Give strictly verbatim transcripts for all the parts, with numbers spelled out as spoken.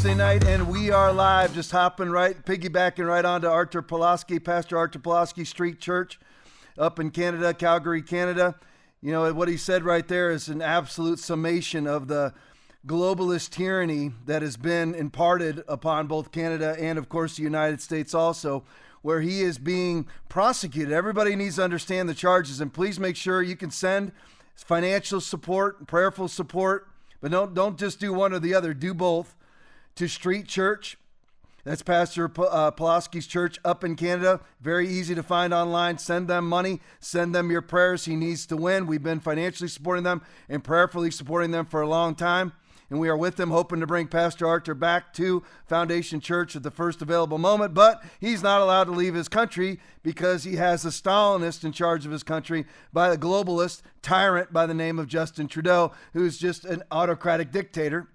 Thursday night, and we are live, just hopping right, piggybacking right onto Arthur Pulaski, Pastor Arthur Pulaski, Street Church, up in Canada, Calgary, Canada. You know, what he said right there is an absolute summation of the globalist tyranny that has been imparted upon both Canada and, of course, the United States also, where he is being prosecuted. Everybody needs to understand the charges, and please make sure you can send financial support, prayerful support, but don't don't just do one or the other, do both, to Street Church. That's Pastor P- uh, Pulaski's church up in Canada. Very easy to find online. Send them money. Send them your prayers. He needs to win. We've been financially supporting them and prayerfully supporting them for a long time. And we are with them, hoping to bring Pastor Arthur back to Foundation Church at the first available moment. But he's not allowed to leave his country because he has a Stalinist in charge of his country by a globalist tyrant by the name of Justin Trudeau, who's just an autocratic dictator.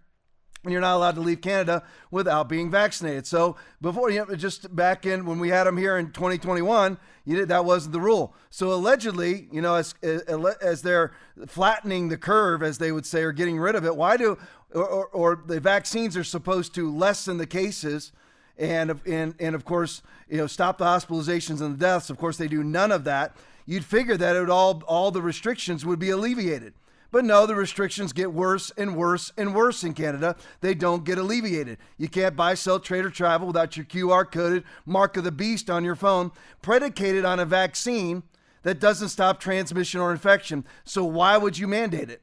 And you're not allowed to leave Canada without being vaccinated. So before, you know, just back in when we had him here in twenty twenty-one, you did, that wasn't the rule. So allegedly, you know, as as they're flattening the curve, as they would say, or getting rid of it, why do or, or, or the vaccines are supposed to lessen the cases, and and and of course, you know, stop the hospitalizations and the deaths. Of course, they do none of that. You'd figure that it would all all the restrictions would be alleviated. But no, the restrictions get worse and worse and worse in Canada. They don't get alleviated. You can't buy, sell, trade, or travel without your Q R-coded mark of the beast on your phone, predicated on a vaccine that doesn't stop transmission or infection. So why would you mandate it?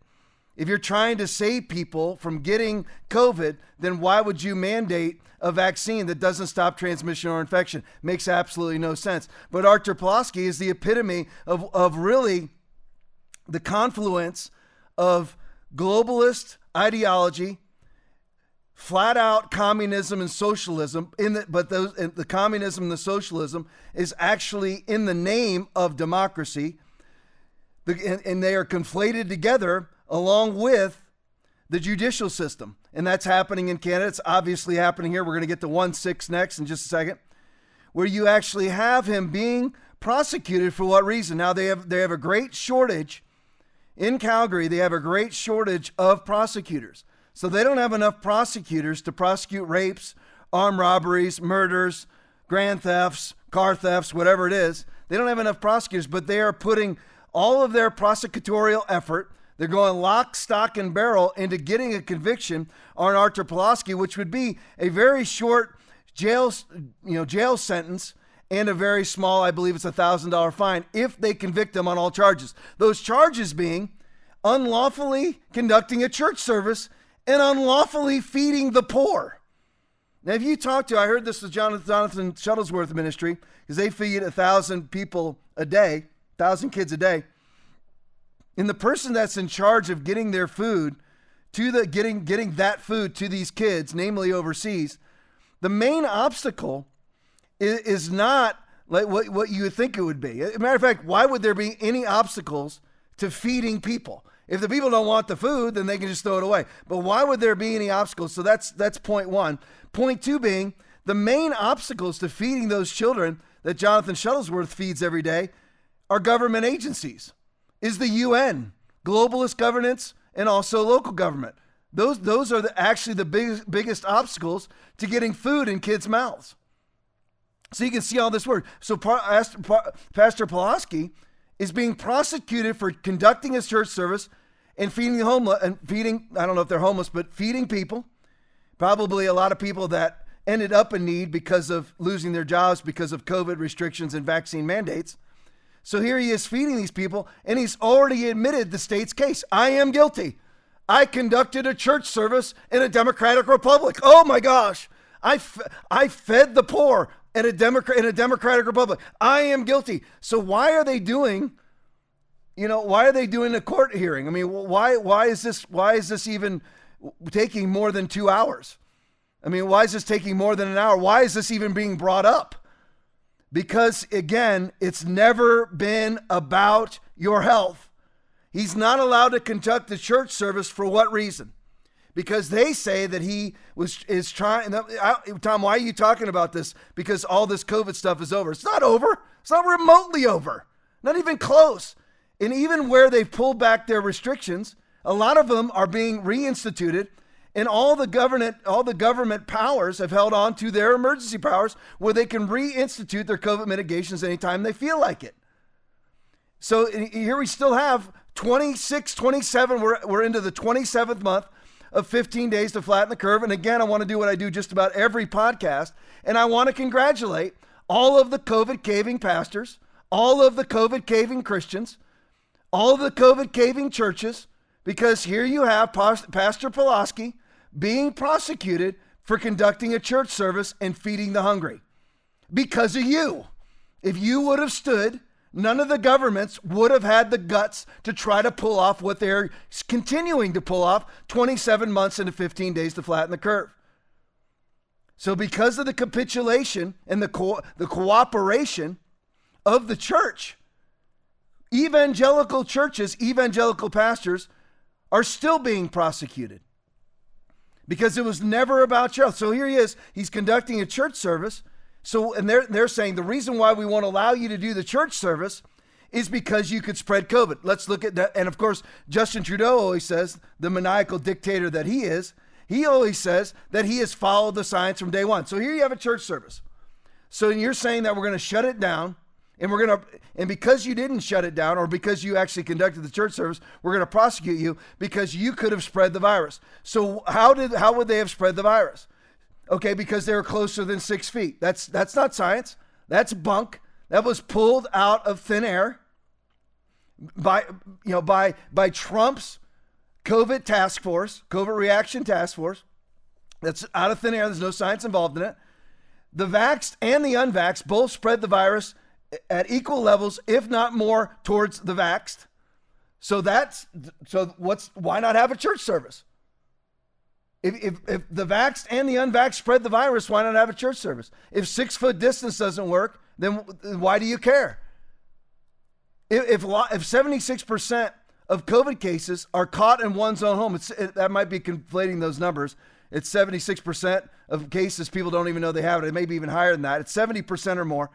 If you're trying to save people from getting COVID, then why would you mandate a vaccine that doesn't stop transmission or infection? Makes absolutely no sense. But Arthur Pulaski is the epitome of, of really the confluence of globalist ideology, flat out communism and socialism, in the, but those, and the communism and the socialism is actually in the name of democracy, the, and, and they are conflated together along with the judicial system. And that's happening in Canada. It's obviously happening here. We're going to get to one six next in just a second, where you actually have him being prosecuted for what reason. Now, they have they have a great shortage in Calgary. They have a great shortage of prosecutors. So they don't have enough prosecutors to prosecute rapes, armed robberies, murders, grand thefts, car thefts, whatever it is. They don't have enough prosecutors, but they are putting all of their prosecutorial effort. They're going lock, stock, and barrel into getting a conviction on Arthur Pulaski, which would be a very short jail, you know, jail sentence, and a very small, I believe it's a one thousand dollars fine, if they convict him on all charges. Those charges being unlawfully conducting a church service and unlawfully feeding the poor. Now, if you talk to, I heard this with Jonathan Shuttlesworth ministry, because they feed one thousand people a day, one thousand kids a day. And the person that's in charge of getting their food, to the getting getting that food to these kids, namely overseas, the main obstacle is not like what, what you would think it would be. As a matter of fact, why would there be any obstacles to feeding people? If the people don't want the food, then they can just throw it away. But why would there be any obstacles? So that's that's point one. Point two being, the main obstacles to feeding those children that Jonathan Shuttlesworth feeds every day are government agencies, is the U N, globalist governance, and also local government. Those, those are the, actually the biggest, biggest obstacles to getting food in kids' mouths. So you can see all this work. So Pastor Pulaski is being prosecuted for conducting his church service and feeding the homeless, and feeding, I don't know if they're homeless, but feeding people, probably a lot of people that ended up in need because of losing their jobs, because of COVID restrictions and vaccine mandates. So here he is feeding these people, and he's already admitted the state's case. I am guilty. I conducted a church service in a democratic republic. Oh my gosh. I, f- I fed the poor. In a, Democrat, in a democratic republic, I am guilty. So why are they doing, you know, why are they doing a court hearing? I mean, why why is this why is this even taking more than two hours? I mean, why is this taking more than an hour? Why is this even being brought up? Because again, it's never been about your health. He's not allowed to conduct the church service for what reason? Because they say that he was is trying. I, Tom, why are you talking about this? Because all this COVID stuff is over. It's not over. It's not remotely over. Not even close. And even where they've pulled back their restrictions, a lot of them are being reinstituted. And all the government, all the government powers have held on to their emergency powers where they can reinstitute their COVID mitigations anytime they feel like it. So here we still have twenty-six, twenty-seven, we're, we're into the twenty-seventh month of fifteen days to flatten the curve. And again, I want to do what I do just about every podcast. And I want to congratulate all of the COVID caving pastors, all of the COVID caving Christians, all of the COVID caving churches, because here you have Pastor Pulaski being prosecuted for conducting a church service and feeding the hungry. Because of you. If you would have stood, none of the governments would have had the guts to try to pull off what they're continuing to pull off twenty-seven months into fifteen days to flatten the curve. So because of the capitulation and the co- the cooperation of the church, evangelical churches, evangelical pastors are still being prosecuted because it was never about you. So here he is, he's conducting a church service. So, and they're, they're saying the reason why we won't allow you to do the church service is because you could spread COVID. Let's look at that. And of course, Justin Trudeau always says, the maniacal dictator that he is, he always says that he has followed the science from day one. So here you have a church service. So you're saying that we're going to shut it down, and we're going to, and because you didn't shut it down or because you actually conducted the church service, we're going to prosecute you because you could have spread the virus. So how did, how would they have spread the virus? Okay, because they were closer than six feet. That's that's not science. That's bunk. That was pulled out of thin air by you know by by Trump's COVID task force, COVID reaction task force. That's out of thin air. There's no science involved in it. The vaxxed and the unvaxxed both spread the virus at equal levels, if not more, towards the vaxxed. So that's so. What's why not have a church service? If, if if the vaxxed and the unvaxxed spread the virus, why not have a church service? If six foot distance doesn't work, then why do you care? If if, if seventy-six percent of COVID cases are caught in one's own home, it's, it, that might be conflating those numbers. It's seventy-six percent of cases people don't even know they have it. It may be even higher than that. It's seventy percent or more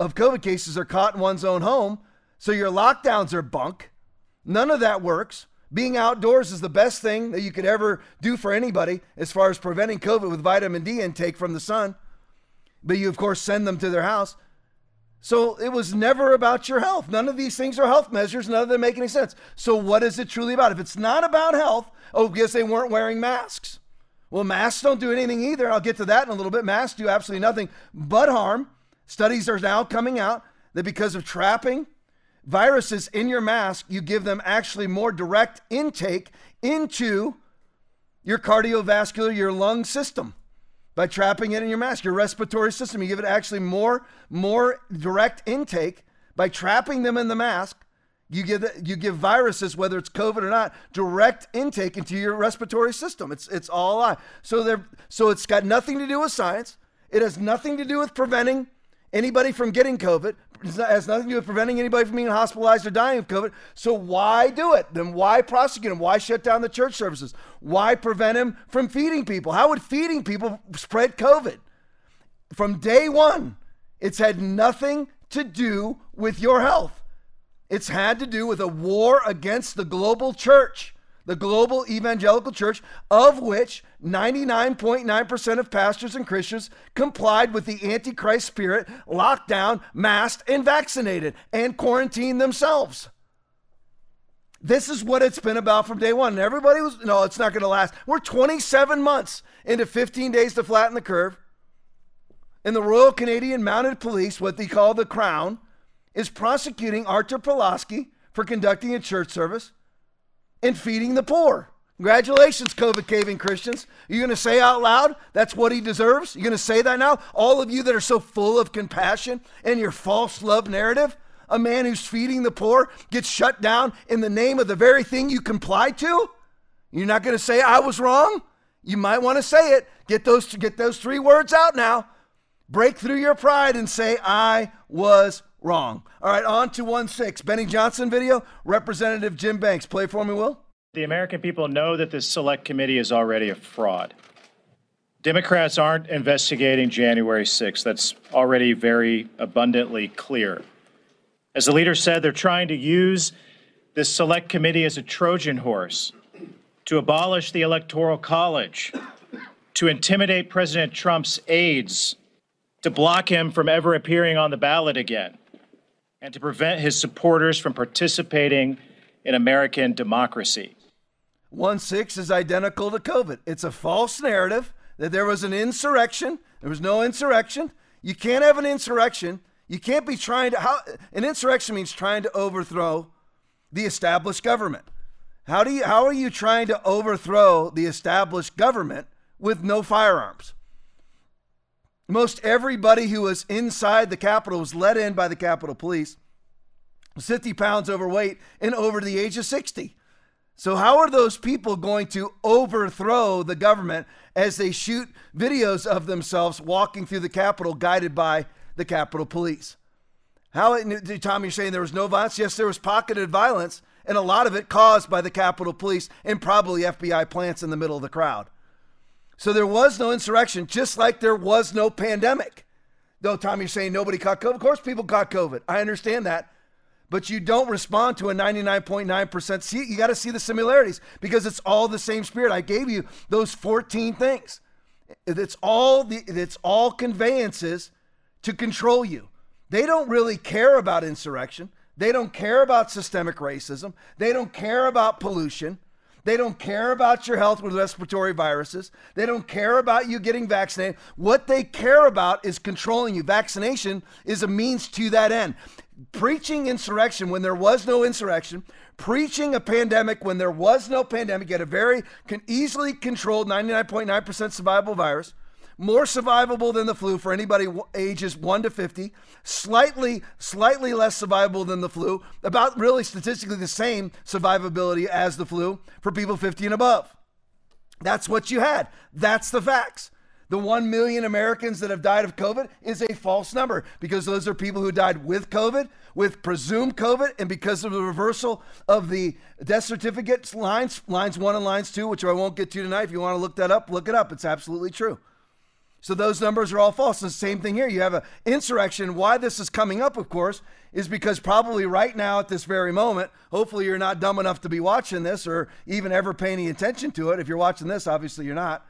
of COVID cases are caught in one's own home. So your lockdowns are bunk. None of that works. Being outdoors is the best thing that you could ever do for anybody as far as preventing COVID with vitamin D intake from the sun. But you, of course, send them to their house. So it was never about your health. None of these things are health measures. None of them make any sense. So what is it truly about? If it's not about health, oh, guess they weren't wearing masks. Well, masks don't do anything either. I'll get to that in a little bit. Masks do absolutely nothing but harm. Studies are now coming out that because of trapping viruses in your mask, you give them actually more direct intake into your cardiovascular, your lung system by trapping it in your mask, your respiratory system. You give it actually more, more direct intake by trapping them in the mask. You give the, you give viruses, whether it's COVID or not, direct intake into your respiratory system. It's it's all a lie. So there, so it's got nothing to do with science. It has nothing to do with preventing anybody from getting COVID. It has nothing to do with preventing anybody from being hospitalized or dying of COVID. So why do it? Then why prosecute him? Why shut down the church services? Why prevent him from feeding people? How would feeding people spread COVID? From day one, it's had nothing to do with your health. It's had to do with a war against the global church, the global evangelical church, of which ninety-nine point nine percent of pastors and Christians complied with the Antichrist spirit, locked down, masked, and vaccinated, and quarantined themselves. This is what it's been about from day one. And everybody was, no, it's not going to last. We're twenty-seven months into fifteen days to flatten the curve. And the Royal Canadian Mounted Police, what they call the Crown, is prosecuting Arthur Pulaski for conducting a church service and feeding the poor. Congratulations, COVID caving Christians. You're going to say out loud, that's what he deserves? You're going to say that now? All of you that are so full of compassion and your false love narrative, a man who's feeding the poor gets shut down in the name of the very thing you comply to? You're not going to say I was wrong? You might want to say it. Get those, get those three words out now. Break through your pride and say I was wrong. All right, on to one six. Benny Johnson video, Representative Jim Banks. Play for me, Will. The American people know that this select committee is already a fraud. Democrats aren't investigating January sixth. That's already very abundantly clear. As the leader said, they're trying to use this select committee as a Trojan horse to abolish the Electoral College, to intimidate President Trump's aides, to block him from ever appearing on the ballot again, and to prevent his supporters from participating in American democracy. one six is identical to COVID. It's a false narrative that there was an insurrection. There was no insurrection. You can't have an insurrection. You can't be trying to, how, an insurrection means trying to overthrow the established government. How do you, how are you trying to overthrow the established government with no firearms? Most everybody who was inside the Capitol was let in by the Capitol Police, fifty pounds overweight and over the age of sixty. So how are those people going to overthrow the government as they shoot videos of themselves walking through the Capitol guided by the Capitol Police? How, Tom, you're saying there was no violence? Yes, there was pocketed violence, and a lot of it caused by the Capitol Police and probably F B I plants in the middle of the crowd. So there was no insurrection, just like there was no pandemic. Though, Tom, you're saying nobody caught COVID. Of course people caught COVID. I understand that. But you don't respond to a ninety-nine point nine percent. See, you got to see the similarities because it's all the same spirit. I gave you those fourteen things. It's all the, it's all conveyances to control you. They don't really care about insurrection. They don't care about systemic racism. They don't care about pollution. They don't care about your health with respiratory viruses. They don't care about you getting vaccinated. What they care about is controlling you. Vaccination is a means to that end. Preaching insurrection when there was no insurrection, preaching a pandemic when there was no pandemic, you had a very can easily controlled ninety-nine point nine percent survivable virus, more survivable than the flu for anybody ages one to fifty, slightly, slightly less survivable than the flu, about really statistically the same survivability as the flu for people fifty and above. That's what you had. That's the facts. The one million Americans that have died of COVID is a false number because those are people who died with COVID, with presumed COVID, and because of the reversal of the death certificates lines, lines one and lines two, which I won't get to tonight. If you want to look that up, look it up. It's absolutely true. So those numbers are all false. The same thing here. You have an insurrection. Why this is coming up, of course, is because probably right now at this very moment, hopefully you're not dumb enough to be watching this or even ever pay any attention to it. If you're watching this, obviously you're not.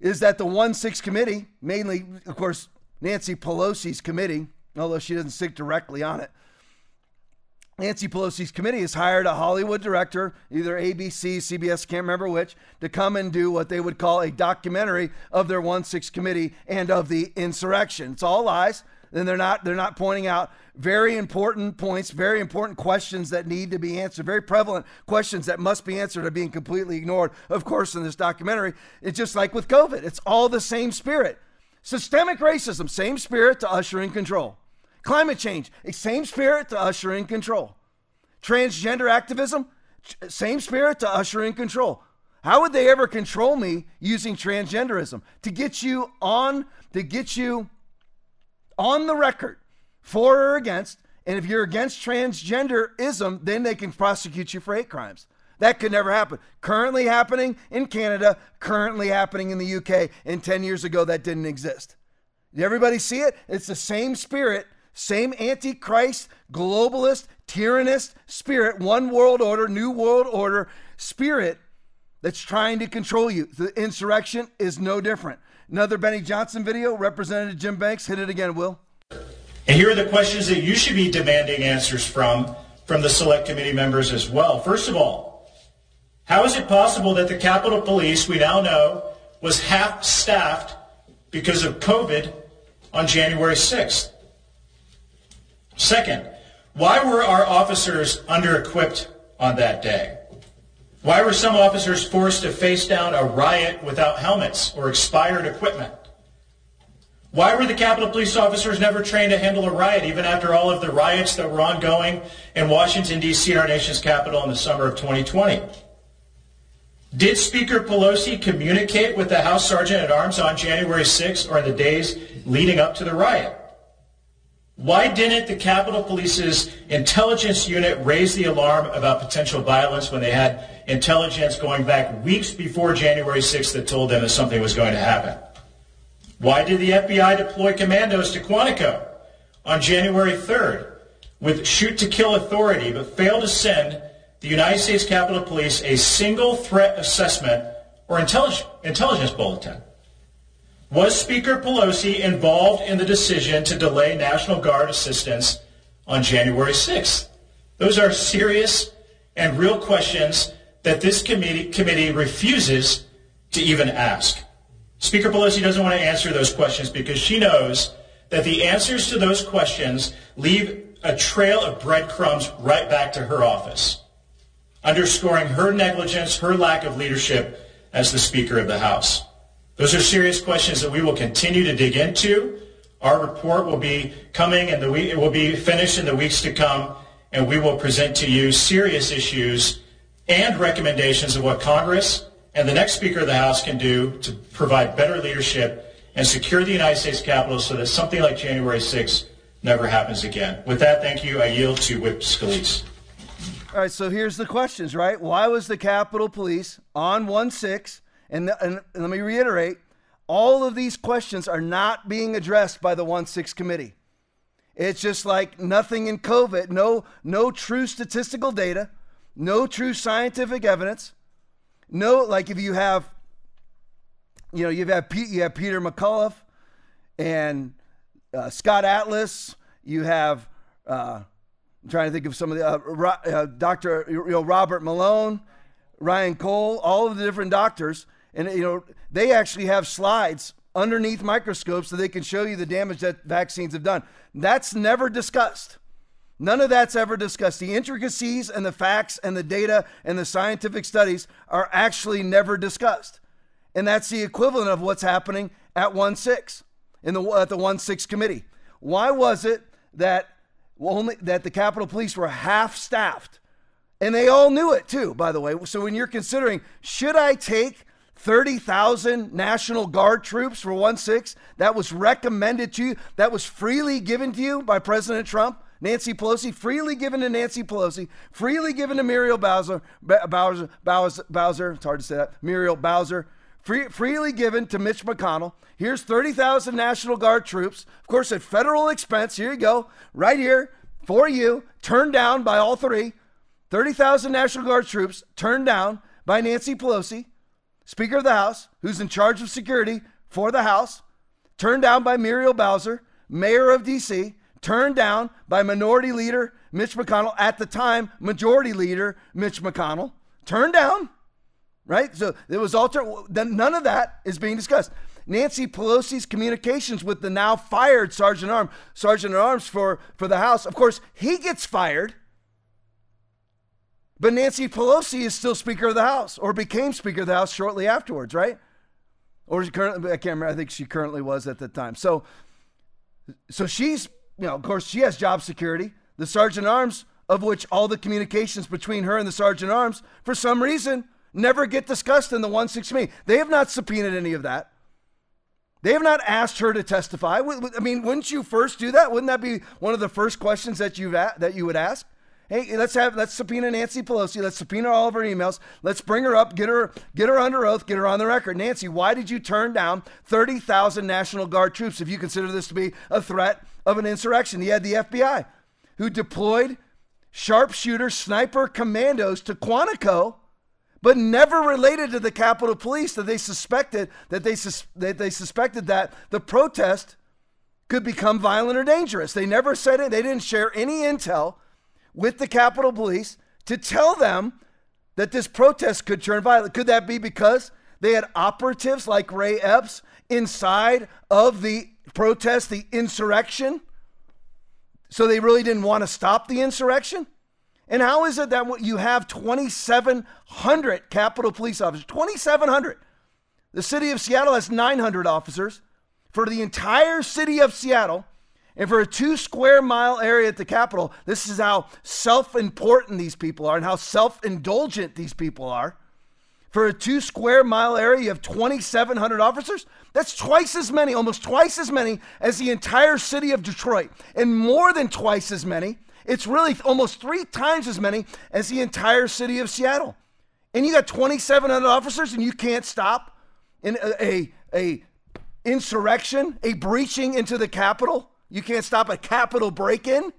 Is that the one six committee, mainly, of course, Nancy Pelosi's committee, although she doesn't stick directly on it. Nancy Pelosi's committee has hired a Hollywood director, either A B C, C B S, can't remember which, to come and do what they would call a documentary of their one six committee and of the insurrection. It's all lies. Then they're not, they're not pointing out very important points, very important questions that need to be answered, very prevalent questions that must be answered are being completely ignored, of course, in this documentary. It's just like with COVID. It's all the same spirit. Systemic racism, same spirit to usher in control. Climate change, same spirit to usher in control. Transgender activism, same spirit to usher in control. How would they ever control me using transgenderism? To get you on, to get you on the record for or against, and if you're against transgenderism, then they can prosecute you for hate crimes. That could never happen. Currently happening in Canada, currently happening in the U K, and ten years ago that didn't exist. Did everybody see it? It's the same spirit, same antichrist, globalist, tyrannist spirit, one world order, new world order spirit that's trying to control you. The insurrection is no different. Another Benny Johnson video, Representative Jim Banks, hit it again, Will. And here are the questions that you should be demanding answers from, from the select committee members as well. First of all, how is it possible that the Capitol Police, we now know, was half-staffed because of COVID on January sixth? Second, why were our officers under-equipped on that day? Why were some officers forced to face down a riot without helmets or expired equipment? Why were the Capitol Police officers never trained to handle a riot, even after all of the riots that were ongoing in Washington, D C, and our nation's capital in the summer of twenty twenty? Did Speaker Pelosi communicate with the House Sergeant at Arms on January sixth or in the days leading up to the riot? Why didn't the Capitol Police's intelligence unit raise the alarm about potential violence when they had intelligence going back weeks before January sixth that told them that something was going to happen? Why did the F B I deploy commandos to Quantico on January third with shoot-to-kill authority but fail to send the United States Capitol Police a single threat assessment or intelligence bulletin. Was Speaker Pelosi involved in the decision to delay National Guard assistance on January sixth? Those are serious and real questions that this committee, committee refuses to even ask. Speaker Pelosi doesn't want to answer those questions because she knows that the answers to those questions leave a trail of breadcrumbs right back to her office, underscoring her negligence, her lack of leadership as the Speaker of the House. Those are serious questions that we will continue to dig into. Our report will be coming and the week, it will be finished in the weeks to come, and we will present to you serious issues and recommendations of what Congress and the next Speaker of the House can do to provide better leadership and secure the United States Capitol so that something like January sixth never happens again. With that, thank you. I yield to Whip Scalise. All right, so here's the questions, right? Why was the Capitol Police on one six? And, and, and let me reiterate, all of these questions are not being addressed by the one six committee. It's just like nothing in COVID, no, no true statistical data, no true scientific evidence. No, like if you have, you know, you've had Pete, you have Peter McCullough and uh, Scott Atlas. You have, uh, I'm trying to think of some of the uh, Ro, uh, Doctor You know, Robert Malone, Ryan Cole, all of the different doctors, and you know they actually have slides underneath microscopes so they can show you the damage that vaccines have done. That's never discussed. None of that's ever discussed. The intricacies and the facts and the data and the scientific studies are actually never discussed. And that's the equivalent of what's happening at one six, in the at the one six committee. Why was it that only that the Capitol Police were half staffed? And they all knew it too, by the way. So when you're considering, should I take thirty thousand National Guard troops for one six? That was recommended to you. That was freely given to you by President Trump. Nancy Pelosi, freely given to Nancy Pelosi, freely given to Muriel Bowser, Bowser, Bowser, Bowser it's hard to say that, Muriel Bowser, free, freely given to Mitch McConnell. Here's thirty thousand National Guard troops, of course, at federal expense. Here you go, right here for you, turned down by all three. thirty thousand National Guard troops turned down by Nancy Pelosi, Speaker of the House, who's in charge of security for the House, turned down by Muriel Bowser, mayor of D C, turned down by Minority Leader Mitch McConnell, at the time, Majority Leader Mitch McConnell, turned down, right? So it was all, ter- none of that is being discussed. Nancy Pelosi's communications with the now fired Sergeant Arm, Sergeant at Arms for, for the House, of course, he gets fired, but Nancy Pelosi is still Speaker of the House, or became Speaker of the House shortly afterwards, right? Or she currently, I can't remember, I think she currently was at the time. So, so she's, you know, of course, she has job security. The Sergeant Arms, of which all the communications between her and the Sergeant Arms, for some reason, never get discussed in the one six committee. They have not subpoenaed any of that. They have not asked her to testify. I mean, wouldn't you first do that? Wouldn't that be one of the first questions that you that you would ask? Hey, let's have let's subpoena Nancy Pelosi. Let's subpoena all of her emails. Let's bring her up, get her get her under oath, get her on the record. Nancy, why did you turn down thirty thousand National Guard troops if you consider this to be a threat of an insurrection? You had the F B I, who deployed sharpshooter sniper commandos to Quantico, but never related to the Capitol Police that they suspected that they sus- that they suspected that the protest could become violent or dangerous. They never said it. They didn't share any intel with the Capitol Police to tell them that this protest could turn violent. Could that be because they had operatives like Ray Epps inside of the protest, the insurrection? So they really didn't want to stop the insurrection? And how is it that you have twenty-seven hundred Capitol Police officers? twenty-seven hundred. The city of Seattle has nine hundred officers. For the entire city of Seattle, and for a two square mile area at the Capitol, this is how self-important these people are and how self-indulgent these people are. For a two square mile area, you have twenty-seven hundred officers. That's twice as many, almost twice as many as the entire city of Detroit. And more than twice as many, it's really almost three times as many as the entire city of Seattle. And you got twenty-seven hundred officers and you can't stop in a, a, a insurrection, a breaching into the Capitol? You can't stop a Capitol break-in?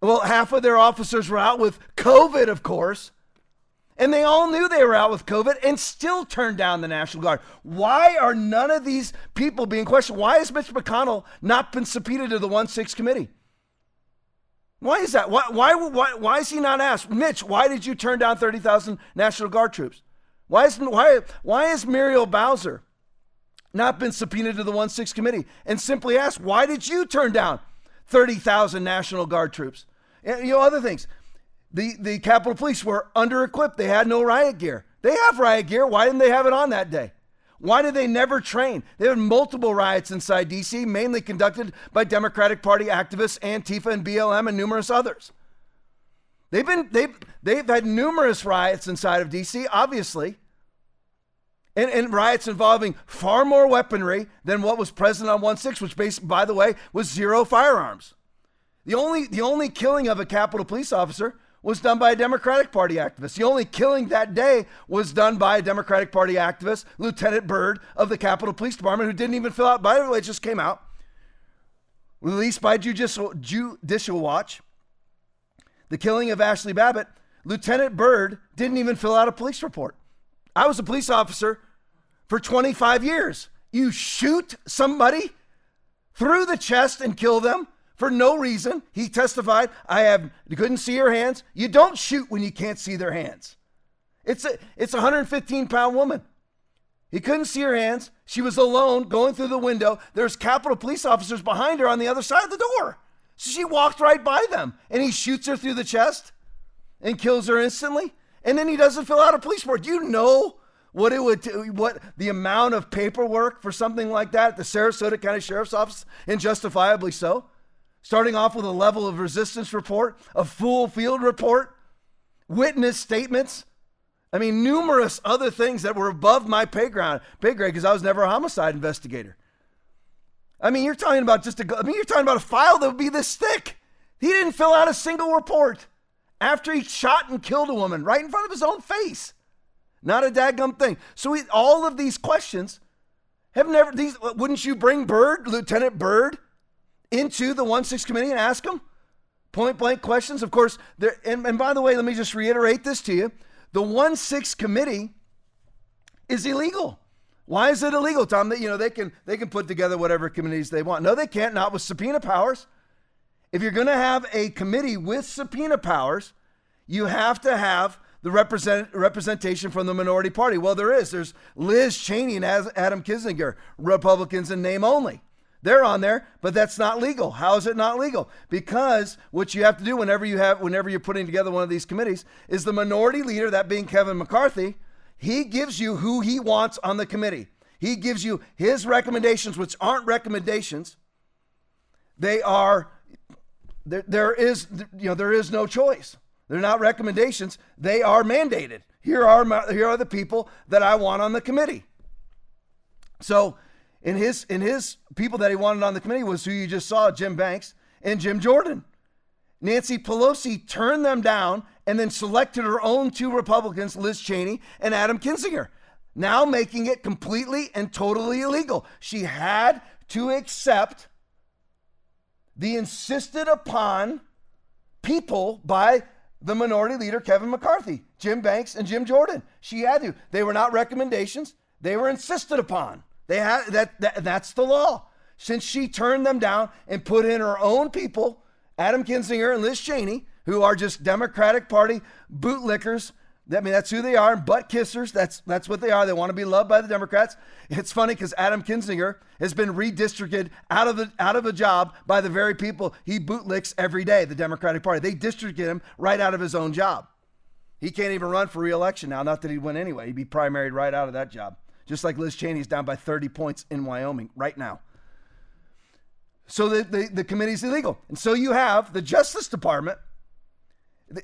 Well, half of their officers were out with COVID, of course. And they all knew they were out with COVID and still turned down the National Guard. Why are none of these people being questioned? Why has Mitch McConnell not been subpoenaed to the one six committee? Why is that? Why, why, why, why is he not asked? Mitch, why did you turn down thirty thousand National Guard troops? Why is, why, why is Muriel Bowser not been subpoenaed to the one six committee and simply asked, why did you turn down thirty thousand National Guard troops? And, you know, other things. The the Capitol Police were under-equipped. They had no riot gear. They have riot gear. Why didn't they have it on that day? Why did they never train? There were multiple riots inside D C, mainly conducted by Democratic Party activists, Antifa and B L M and numerous others. They've been they've they've had numerous riots inside of D C, obviously. And, and riots involving far more weaponry than what was present on one six, which, based, by the way, was zero firearms. The only the only killing of a Capitol Police officer was done by a Democratic Party activist. The only killing that day was done by a Democratic Party activist, Lieutenant Byrd of the Capitol Police Department, who didn't even fill out, by the way, it just came out, released by Judicial, Judicial Watch. The killing of Ashley Babbitt, Lieutenant Byrd didn't even fill out a police report. I was a police officer for twenty-five years. You shoot somebody through the chest and kill them? For no reason. He testified, I have couldn't see her hands. You don't shoot when you can't see their hands. It's a it's a one hundred fifteen pound woman. He couldn't see her hands. She was alone going through the window. There's Capitol Police officers behind her on the other side of the door. So she walked right by them and he shoots her through the chest and kills her instantly. And then he doesn't fill out a police report. Do you know what it would do, what the amount of paperwork for something like that at the Sarasota County Sheriff's Office, and justifiably so? Starting off with a level of resistance report, a full field report, witness statements. I mean, numerous other things that were above my pay grade, pay grade, because I was never a homicide investigator. I mean, you're talking about just a, I mean, you're talking about a file that would be this thick. He didn't fill out a single report after he shot and killed a woman right in front of his own face. Not a dadgum thing. So we, all of these questions have never, these, wouldn't you bring Byrd, Lieutenant Byrd, into the one six committee and ask them point blank questions? Of course, there. And, and by the way, let me just reiterate this to you. The one six committee is illegal. Why is it illegal, Tom? That, you know, they can they can put together whatever committees they want. No, they can't, not with subpoena powers. If you're going to have a committee with subpoena powers, you have to have the represent, representation from the minority party. Well, there is. There's Liz Cheney and Adam Kinzinger, Republicans in name only. They're on there, but that's not legal. How is it not legal? Because what you have to do whenever you have, whenever you're putting together one of these committees is the minority leader, that being Kevin McCarthy, he gives you who he wants on the committee. He gives you his recommendations, which aren't recommendations. They are, there, there is, you know, there is no choice. They're not recommendations. They are mandated. Here are my, here are the people that I want on the committee. So, In his in his people that he wanted on the committee was who you just saw, Jim Banks and Jim Jordan. Nancy Pelosi turned them down and then selected her own two Republicans, Liz Cheney and Adam Kinzinger, now making it completely and totally illegal. She had to accept the insisted upon people by the minority leader, Kevin McCarthy, Jim Banks and Jim Jordan. She had to. They were not recommendations. They were insisted upon. They had that, that. That's the law. Since she turned them down and put in her own people, Adam Kinzinger and Liz Cheney, who are just Democratic Party bootlickers. I mean, that's who they are, butt kissers. That's that's what they are. They want to be loved by the Democrats. It's funny because Adam Kinzinger has been redistricted out of the out of a job by the very people he bootlicks every day. The Democratic Party. They districted him right out of his own job. He can't even run for re-election now. Not that he'd win anyway. He'd be primaried right out of that job. Just like Liz Cheney's down by thirty points in Wyoming right now. So the, the, the committee's illegal. And so you have the Justice Department.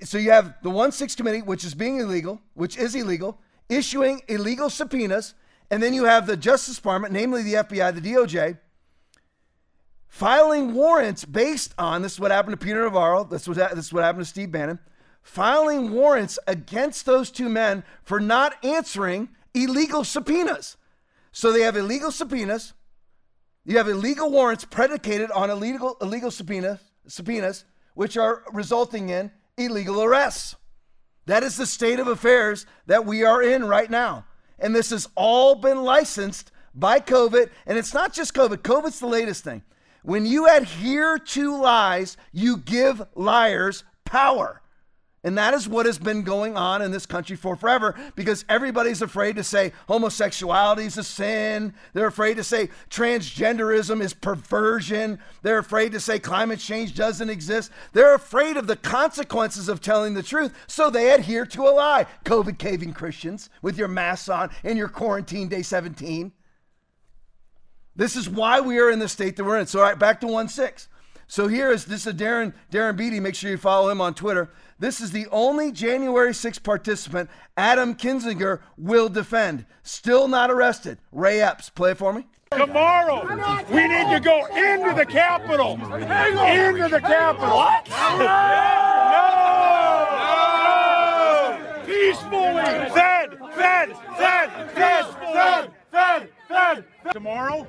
So you have the one six committee, which is being illegal, which is illegal, issuing illegal subpoenas. And then you have the Justice Department, namely the F B I, the D O J, filing warrants based on, this is what happened to Peter Navarro, this was this is what happened to Steve Bannon, filing warrants against those two men for not answering illegal subpoenas. So they have illegal subpoenas. You have illegal warrants predicated on illegal illegal subpoenas, subpoenas which are resulting in illegal arrests. That is the state of affairs that we are in right now. And this has all been licensed by COVID. And it's not just COVID. COVID's the latest thing. When you adhere to lies, you give liars power. And that is what has been going on in this country for forever, because everybody's afraid to say homosexuality is a sin. They're afraid to say transgenderism is perversion. They're afraid to say climate change doesn't exist. They're afraid of the consequences of telling the truth, so they adhere to a lie. COVID caving Christians with your masks on and your quarantine day seventeen. This is why we are in the state that we're in. So all right, back to one six. So here is, this is Darren, Darren Beatty. Make sure you follow him on Twitter. This is the only January sixth participant Adam Kinzinger will defend. Still not arrested. Ray Epps, play it for me. Tomorrow, we need to go into the Capitol. Into the Capitol. What? No! No! Peacefully. Fed, fed, fed, fed, fed, fed, fed. Tomorrow?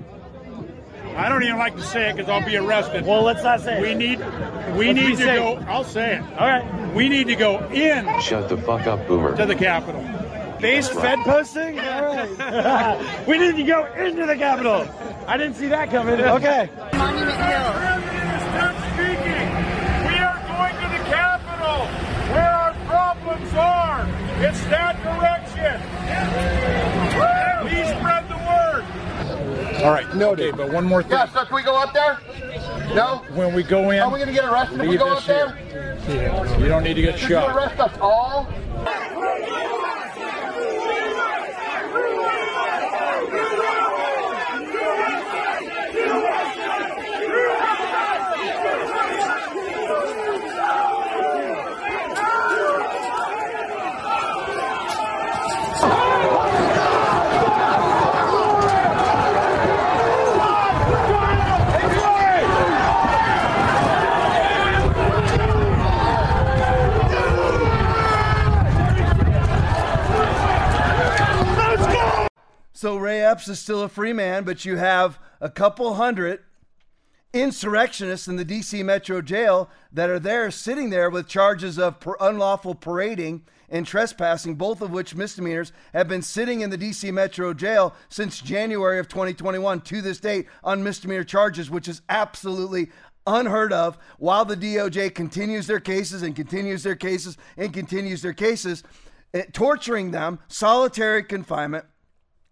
I don't even like to say it because I'll be arrested. Well, let's not say it. We need, we let's need to safe. go. I'll say it. All right. We need to go in. Shut the fuck up, Boomer. To the Capitol. Base right. Fed posting? Right. We need to go into the Capitol. I didn't see that coming. Okay. Monument Hill. Stop speaking. We are going to the Capitol where our problems are. It's that direction. Please spread the word. All right, noted. Okay, but one more thing. Yeah, so can we go up there? No? When we go in, are we going to get arrested if we go up there? Yeah. You don't need to get shot. You can arrest us all. So Ray Epps is still a free man, but you have a couple hundred insurrectionists in the D C Metro Jail that are there sitting there with charges of unlawful parading and trespassing, both of which misdemeanors, have been sitting in the D C Metro Jail since January of twenty twenty-one to this date on misdemeanor charges, which is absolutely unheard of, while the D O J continues their cases and continues their cases and continues their cases, torturing them, solitary confinement.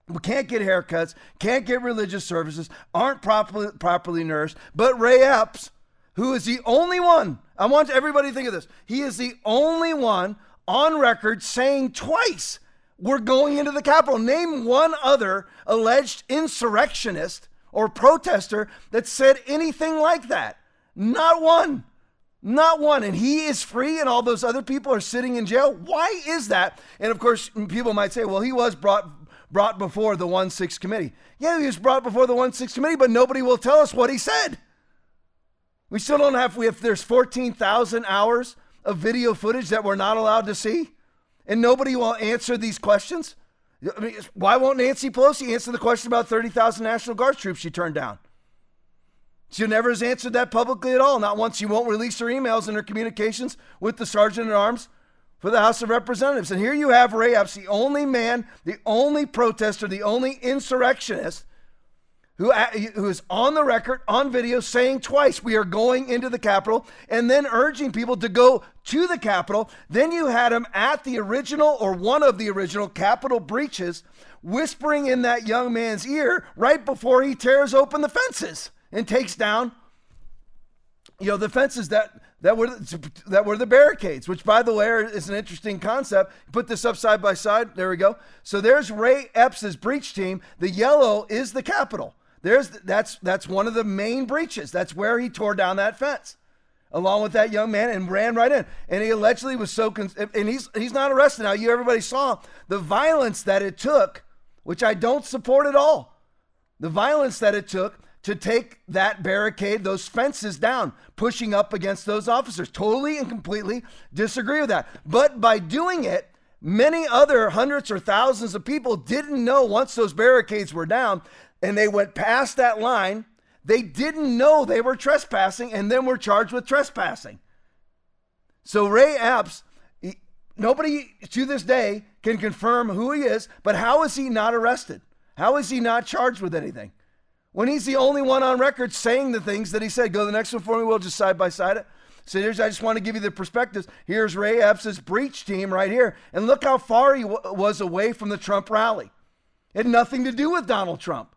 We can't get haircuts, can't get religious services, aren't properly properly nourished. But Ray Epps, who is the only one, I want everybody to think of this. He is the only one on record saying twice, we're going into the Capitol. Name one other alleged insurrectionist or protester that said anything like that. Not one. Not one. And he is free and all those other people are sitting in jail. Why is that? And of course, people might say, well, he was brought... brought before the one six committee. Yeah, he was brought before the one six committee, but nobody will tell us what he said. We still don't have, we have, there's fourteen thousand hours of video footage that we're not allowed to see, and nobody will answer these questions. I mean, why won't Nancy Pelosi answer the question about thirty thousand National Guard troops she turned down? She never has answered that publicly at all. Not once. She won't release her emails and her communications with the sergeant at arms for the House of Representatives. And here you have Ray Epps, the only man, the only protester, the only insurrectionist who, who is on the record, on video, saying twice, we are going into the Capitol, and then urging people to go to the Capitol. Then you had him at the original, or one of the original Capitol breaches, whispering in that young man's ear right before he tears open the fences and takes down, you know, the fences that that were that were the barricades, which, by the way, is an interesting concept. Put this up side by side. There we go. So there's Ray Epps' breach team. The yellow is the Capitol. There's that's that's one of the main breaches. That's where he tore down that fence, along with that young man, and ran right in. And he allegedly was so con- and he's he's not arrested now. You everybody saw the violence that it took, which I don't support at all. The violence that it took to take that barricade, those fences down, pushing up against those officers. Totally and completely disagree with that. But by doing it, many other hundreds or thousands of people didn't know once those barricades were down and they went past that line, they didn't know they were trespassing and then were charged with trespassing. So Ray Epps, he, nobody to this day can confirm who he is, but how is he not arrested? How is he not charged with anything? When he's the only one on record saying the things that he said. Go to the next one for me, we'll just side by side it. So here's, I just want to give you the perspectives. Here's Ray Epps' breach team right here. And look how far he w- was away from the Trump rally. It had nothing to do with Donald Trump.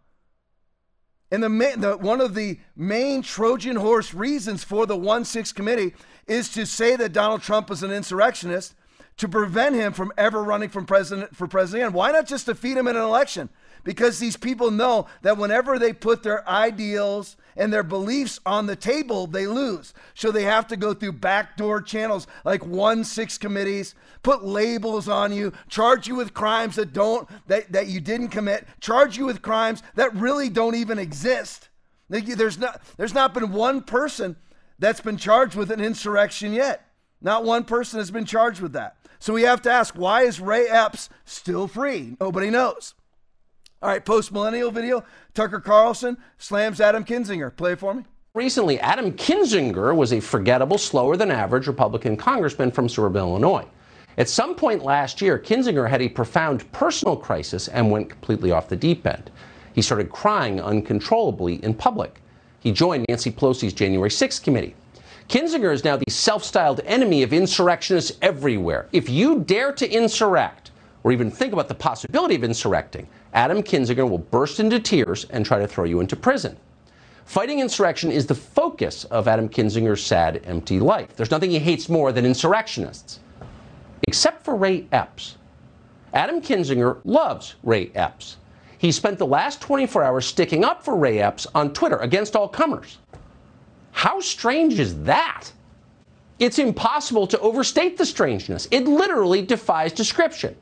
And the, ma- the one of the main Trojan horse reasons for the one six committee is to say that Donald Trump is an insurrectionist to prevent him from ever running from president for president. And why not just defeat him in an election? Because these people know that whenever they put their ideals and their beliefs on the table, they lose. So they have to go through backdoor channels like one six committees, put labels on you, charge you with crimes that don't that, that you didn't commit, charge you with crimes that really don't even exist. There's not there's not been one person that's been charged with an insurrection yet. Not one person has been charged with that. So we have to ask, why is Ray Epps still free? Nobody knows. All right, post-millennial video, Tucker Carlson slams Adam Kinzinger. Play it for me. Recently, Adam Kinzinger was a forgettable, slower-than-average Republican congressman from suburban Illinois. At some point last year, Kinzinger had a profound personal crisis and went completely off the deep end. He started crying uncontrollably in public. He joined Nancy Pelosi's January sixth committee. Kinzinger is now the self-styled enemy of insurrectionists everywhere. If you dare to insurrect, or even think about the possibility of insurrecting, Adam Kinzinger will burst into tears and try to throw you into prison. Fighting insurrection is the focus of Adam Kinzinger's sad, empty life. There's nothing he hates more than insurrectionists, except for Ray Epps. Adam Kinzinger loves Ray Epps. He spent the last twenty-four hours sticking up for Ray Epps on Twitter against all comers. How strange is that? It's impossible to overstate the strangeness. It literally defies description.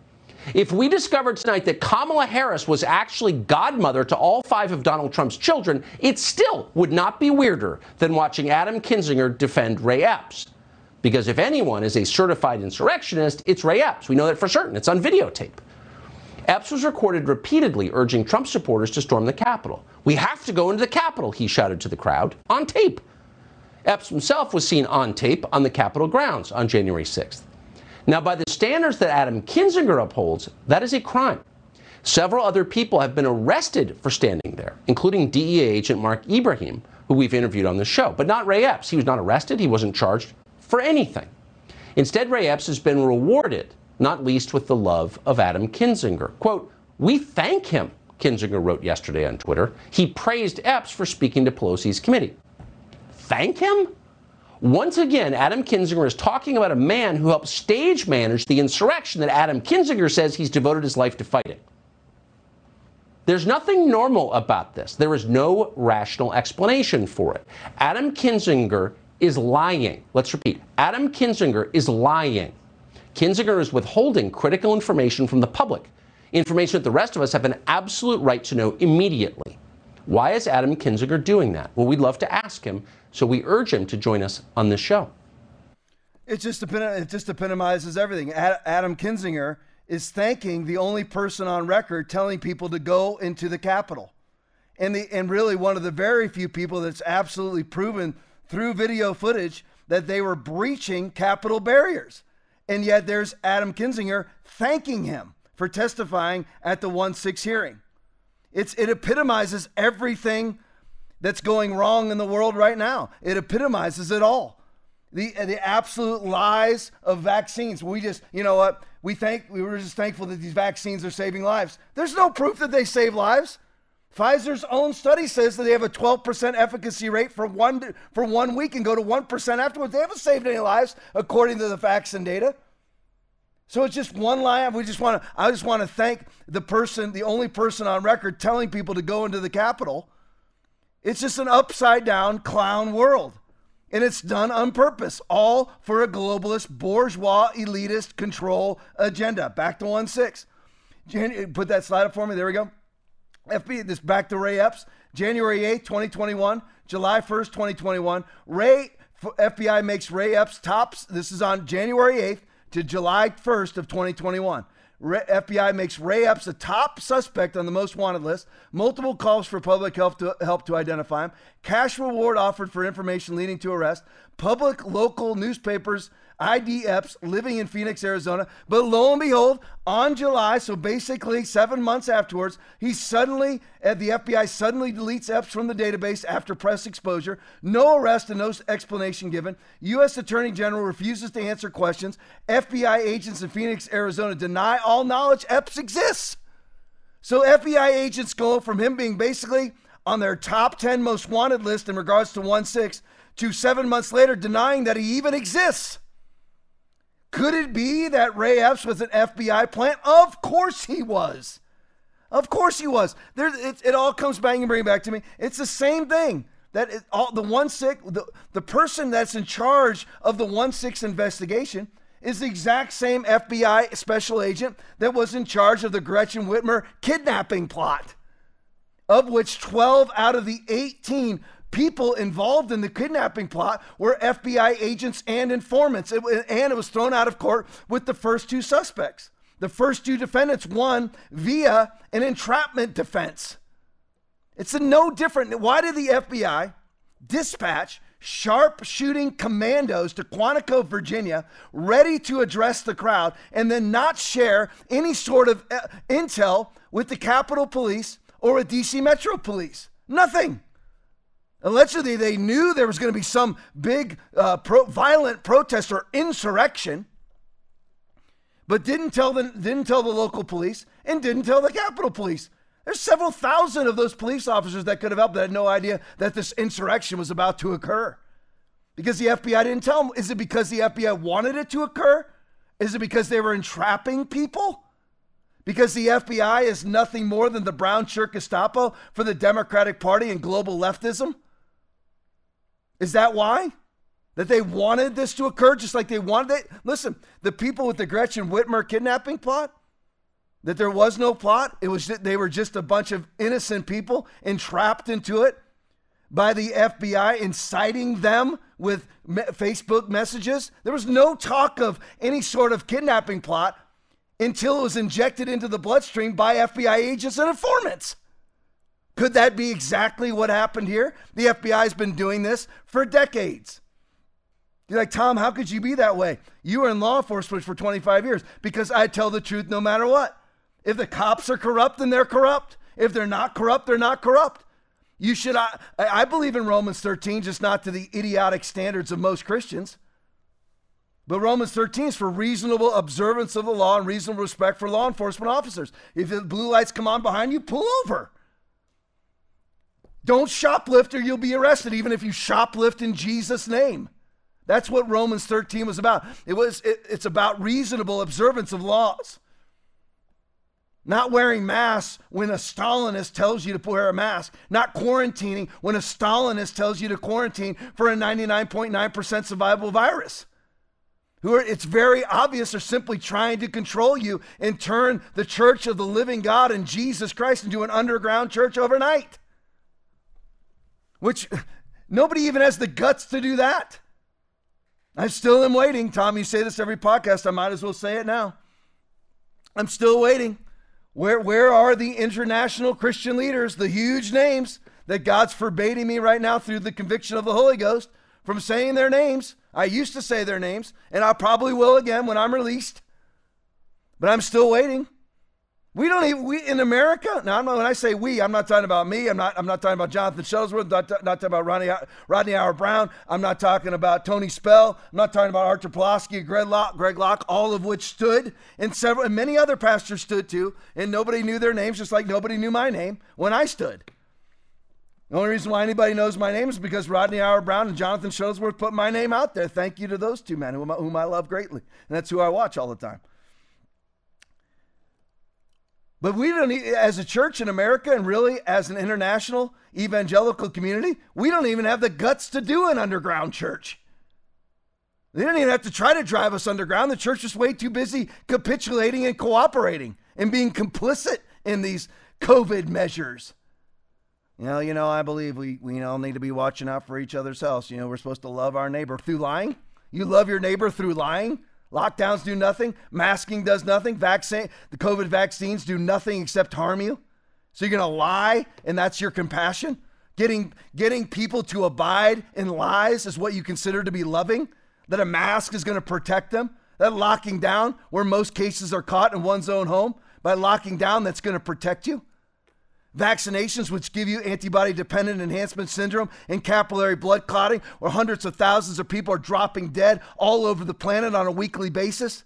If we discovered tonight that Kamala Harris was actually godmother to all five of Donald Trump's children, it still would not be weirder than watching Adam Kinzinger defend Ray Epps. Because if anyone is a certified insurrectionist, it's Ray Epps. We know that for certain. It's on videotape. Epps was recorded repeatedly urging Trump supporters to storm the Capitol. "We have to go into the Capitol," he shouted to the crowd, on tape. Epps himself was seen on tape on the Capitol grounds on January sixth. Now, by the standards that Adam Kinzinger upholds, that is a crime. Several other people have been arrested for standing there, including D E A agent Mark Ibrahim, who we've interviewed on the show, but not Ray Epps. He was not arrested. He wasn't charged for anything. Instead, Ray Epps has been rewarded, not least with the love of Adam Kinzinger. Quote, "We thank him," Kinzinger wrote yesterday on Twitter. He praised Epps for speaking to Pelosi's committee. Thank him? Once again, Adam Kinzinger is talking about a man who helped stage manage the insurrection that Adam Kinzinger says he's devoted his life to fighting. There's nothing normal about this. There is no rational explanation for it. Adam Kinzinger is lying. Let's repeat. Adam Kinzinger is lying. Kinzinger is withholding critical information from the public, information that the rest of us have an absolute right to know immediately. Why is Adam Kinzinger doing that? Well, we'd love to ask him, so we urge him to join us on this show. It just, it just epitomizes everything. Adam Kinzinger is thanking the only person on record telling people to go into the Capitol. And, the, and really one of the very few people that's absolutely proven through video footage that they were breaching Capitol barriers. And yet there's Adam Kinzinger thanking him for testifying at the one six hearing. It's, it epitomizes everything that's going wrong in the world right now. It epitomizes it all. The the absolute lies of vaccines. We just, you know what, we thank, we were just thankful that these vaccines are saving lives. There's no proof that they save lives. Pfizer's own study says that they have a twelve percent efficacy rate for one for one week and go to one percent afterwards. They haven't saved any lives according to the facts and data. So it's just one lie. We just want to, I just want to thank the person, the only person on record telling people to go into the Capitol. It's just an upside down clown world. And it's done on purpose, all for a globalist, bourgeois, elitist control agenda. Back to one six. Jan- put that slide up for me. There we go. F B I, this back to Ray Epps. January eighth, twenty twenty-one, July first, twenty twenty-one. Ray, F B I makes Ray Epps tops. This is on January eighth. To July first of twenty twenty-one. F B I makes Ray Epps a top suspect on the most wanted list. Multiple calls for public health to help to identify him. cash reward offered for information leading to arrest, public local newspapers, I D Epps living in Phoenix, Arizona. But lo and behold, on July, so basically seven months afterwards, he suddenly, the F B I suddenly deletes Epps from the database after press exposure. No arrest and no explanation given. U S Attorney General refuses to answer questions. F B I agents in Phoenix, Arizona deny all knowledge Epps exists. So F B I agents go from him being basically on their top ten most wanted list in regards to one six to seven months later denying that he even exists. Could it be that Ray Epps was an F B I plant? Of course he was. Of course he was. There, it, it all comes back and bring back to me. It's the same thing. That it, all, the one six, the, the person that's in charge of the one six investigation is the exact same F B I special agent that was in charge of the Gretchen Whitmer kidnapping plot, of which twelve out of the eighteen people involved in the kidnapping plot were F B I agents and informants, it, and it was thrown out of court with the first two suspects. The first two defendants won via an entrapment defense. It's a no different. Why did the F B I dispatch sharpshooting commandos to Quantico, Virginia, ready to address the crowd, and then not share any sort of uh, intel with the Capitol Police or a D C Metro Police? Nothing. Allegedly, they knew there was going to be some big uh, pro- violent protest or insurrection, but didn't tell the, didn't tell the local police and didn't tell the Capitol Police. There's several thousand of those police officers that could have helped that had no idea that this insurrection was about to occur because the F B I didn't tell them. Is it because the F B I wanted it to occur? Is it because they were entrapping people? Because the F B I is nothing more than the brown shirt Gestapo for the Democratic Party and global leftism? Is that why? That they wanted this to occur just like they wanted it? Listen, the people with the Gretchen Whitmer kidnapping plot, that there was no plot, it was that they were just a bunch of innocent people entrapped into it by the F B I inciting them with me- Facebook messages. There was no talk of any sort of kidnapping plot until it was injected into the bloodstream by F B I agents and informants. Could that be exactly what happened here? The F B I has been doing this for decades. You're like, Tom, how could you be that way? You were in law enforcement for twenty-five years because I tell the truth no matter what. If the cops are corrupt, then they're corrupt. If they're not corrupt, they're not corrupt. You should, I, I believe in Romans thirteen, just not to the idiotic standards of most Christians. But Romans thirteen is for reasonable observance of the law and reasonable respect for law enforcement officers. If the blue lights come on behind you, pull over. Don't shoplift or you'll be arrested, even if you shoplift in Jesus' name. That's what Romans thirteen was about. It was it, it's about reasonable observance of laws. Not wearing masks when a Stalinist tells you to wear a mask. Not quarantining when a Stalinist tells you to quarantine for a ninety-nine point nine percent survivable virus. Who are, it's very obvious they're simply trying to control you and turn the church of the living God and Jesus Christ into an underground church overnight. Which nobody even has the guts to do that. I still am waiting. Tom, you say this every podcast. I might as well say it now. I'm still waiting. Where, where are the international Christian leaders, the huge names that God's forbidding me right now through the conviction of the Holy Ghost from saying their names? I used to say their names, and I probably will again when I'm released. But I'm still waiting. We don't even, we in America, now I'm not, when I say we, I'm not talking about me, I'm not I'm not talking about Jonathan Shuttlesworth, not, not talking about Rodney, Rodney Howard Brown, I'm not talking about Tony Spell, I'm not talking about Arthur Pulaski, Greg Locke, Greg Locke, all of which stood, and several, and many other pastors stood too, and nobody knew their names, just like nobody knew my name when I stood. The only reason why anybody knows my name is because Rodney Howard Brown and Jonathan Shuttlesworth put my name out there. Thank you to those two men whom I, whom I love greatly, and that's who I watch all the time. But we don't, as a church in America and really as an international evangelical community, we don't even have the guts to do an underground church. They don't even have to try to drive us underground. The church is way too busy capitulating and cooperating and being complicit in these COVID measures. You know, you know, I believe we, we all need to be watching out for each other's health. You know, we're supposed to love our neighbor through lying. You love your neighbor through lying. Lockdowns do nothing. Masking does nothing. Vaccine, the COVID vaccines do nothing except harm you. So you're going to lie and that's your compassion? Getting, getting people to abide in lies is what you consider to be loving? That a mask is going to protect them? That locking down, where most cases are caught in one's own home, by locking down, that's going to protect you? Vaccinations, which give you antibody-dependent enhancement syndrome and capillary blood clotting, where hundreds of thousands of people are dropping dead all over the planet on a weekly basis.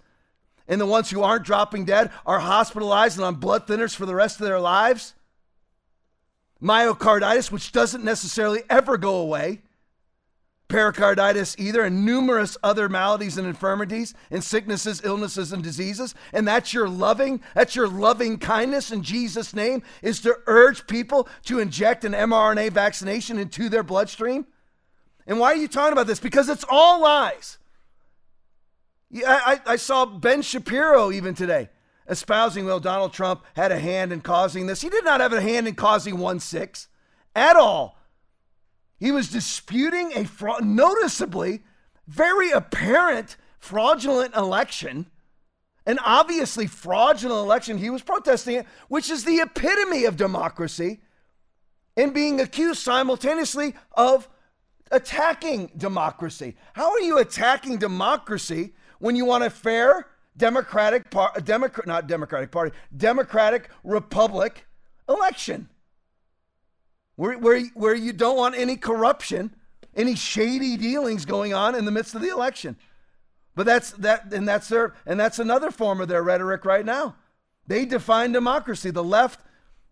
And the ones who aren't dropping dead are hospitalized and on blood thinners for the rest of their lives. Myocarditis, which doesn't necessarily ever go away. Pericarditis either, and numerous other maladies and infirmities and sicknesses, illnesses, and diseases. And that's your loving, that's your loving kindness in Jesus' name, is to urge people to inject an mRNA vaccination into their bloodstream. And why are you talking about this? Because it's all lies. I, I, I saw Ben Shapiro even today espousing, well, Donald Trump had a hand in causing this. He did not have a hand in causing one six at all. He was disputing a fraud, noticeably very apparent fraudulent election, an obviously fraudulent election. He was protesting it, which is the epitome of democracy, and being accused simultaneously of attacking democracy. How are you attacking democracy when you want a fair democratic, par- Democrat, not democratic party, democratic republic election? Where, where, where you don't want any corruption, any shady dealings going on in the midst of the election. But that's that, and that's their, and that's another form of their rhetoric right now. They define democracy. The left,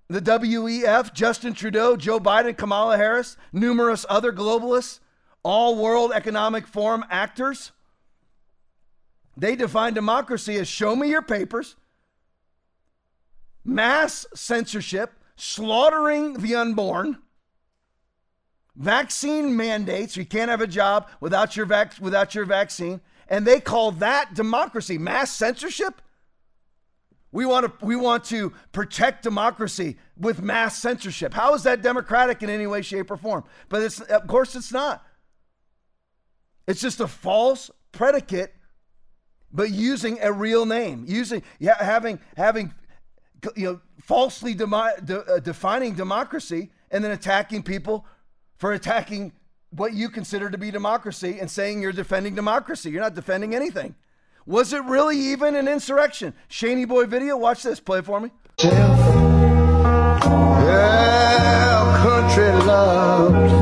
the W E F, Justin Trudeau, Joe Biden, Kamala Harris, numerous other globalists, all World Economic Forum actors. They define democracy as show me your papers, mass censorship, slaughtering the unborn, vaccine mandates. You can't have a job without your vac- without your vaccine. And they call that democracy, mass censorship. We want to, we want to protect democracy with mass censorship. How is that democratic in any way, shape, or form? But it's, of course it's not. It's just a false predicate, but using a real name, using, yeah, having, having, you know, falsely demi- de- uh, defining democracy and then attacking people for attacking what you consider to be democracy and saying you're defending democracy. You're not defending anything. Was it really even an insurrection? Shaney Boy video, watch this, play it for me. Yeah, country love.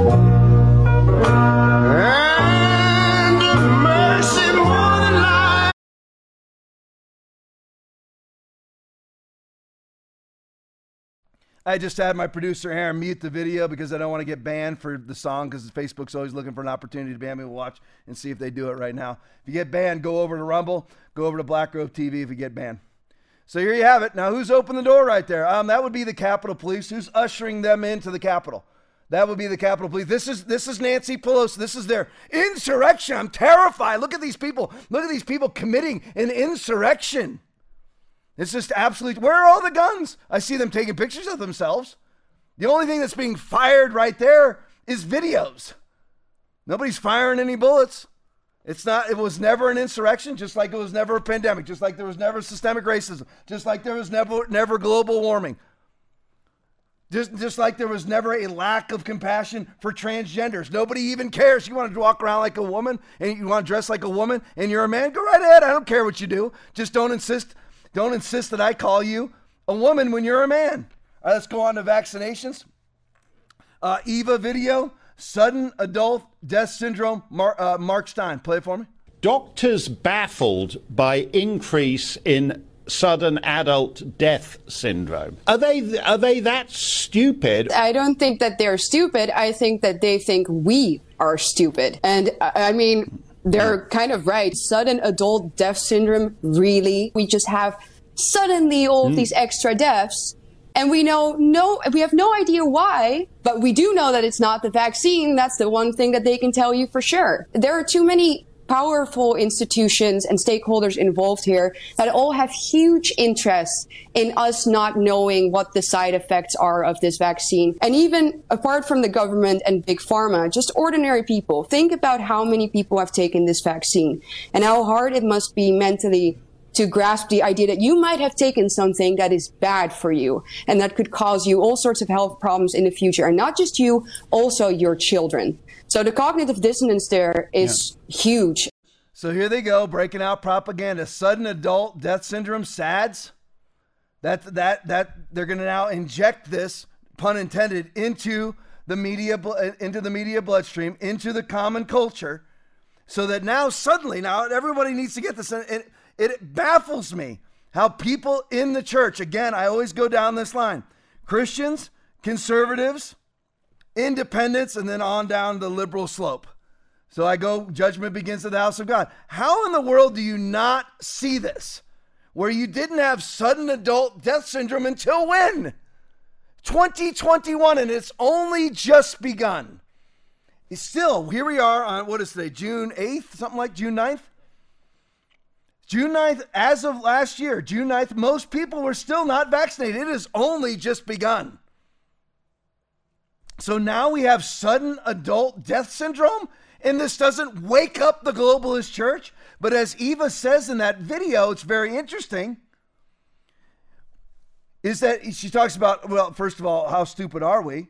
I just had my producer, Aaron, mute the video because I don't want to get banned for the song, because Facebook's always looking for an opportunity to ban me. We'll watch and see if they do it right now. If you get banned, go over to Rumble, go over to Black Grove T V if you get banned. So here you have it. Now, who's opened the door right there? Um, that would be the Capitol Police. Who's ushering them into the Capitol? That would be the Capitol Police. This is this is Nancy Pelosi. This is their insurrection. I'm terrified. Look at these people. Look at these people committing an insurrection. It's just absolute. Where are all the guns? I see them taking pictures of themselves. The only thing that's being fired right there is videos. Nobody's firing any bullets. It's not, it was never an insurrection, just like it was never a pandemic, just like there was never systemic racism, just like there was never, never global warming. Just, just like there was never a lack of compassion for transgenders. Nobody even cares. You want to walk around like a woman and you want to dress like a woman and you're a man, go right ahead. I don't care what you do. Just don't insist. Don't insist that I call you a woman when you're a man. All right, let's go on to vaccinations. Uh, Eva video, sudden adult death syndrome, Mar- uh, Mark Stein. Play it for me. Doctors baffled by increase in sudden adult death syndrome. Are they, are they that stupid? I don't think that they're stupid. I think that they think we are stupid. And I mean... They're kind of right. Sudden adult death syndrome, really. We just have suddenly all mm. these extra deaths, and we know no, we have no idea why, but we do know that it's not the vaccine. That's the one thing that they can tell you for sure. There are too many powerful institutions and stakeholders involved here that all have huge interests in us not knowing what the side effects are of this vaccine. And even apart from the government and big pharma, just ordinary people, think about how many people have taken this vaccine and how hard it must be mentally to grasp the idea that you might have taken something that is bad for you and that could cause you all sorts of health problems in the future. And not just you, also your children. So the cognitive dissonance there is yeah. huge. So here they go, breaking out propaganda. Sudden adult death syndrome, SADS. That, that, that they're going to now inject this, pun intended, into the media, into the media bloodstream, into the common culture, so that now suddenly, now everybody needs to get this. And it, it baffles me how people in the church, again, I always go down this line, Christians, conservatives, independents, and then on down the liberal slope. So I go, judgment begins at the house of God. How in the world do you not see this? Where you didn't have sudden adult death syndrome until when? twenty twenty-one, and it's only just begun. It's still, here we are on, what is today, June eighth, something like June ninth? June ninth, as of last year, June ninth, most people were still not vaccinated. It has only just begun. So now we have sudden adult death syndrome, and this doesn't wake up the globalist church. But as Eva says in that video, it's very interesting, is that she talks about, well, first of all, how stupid are we?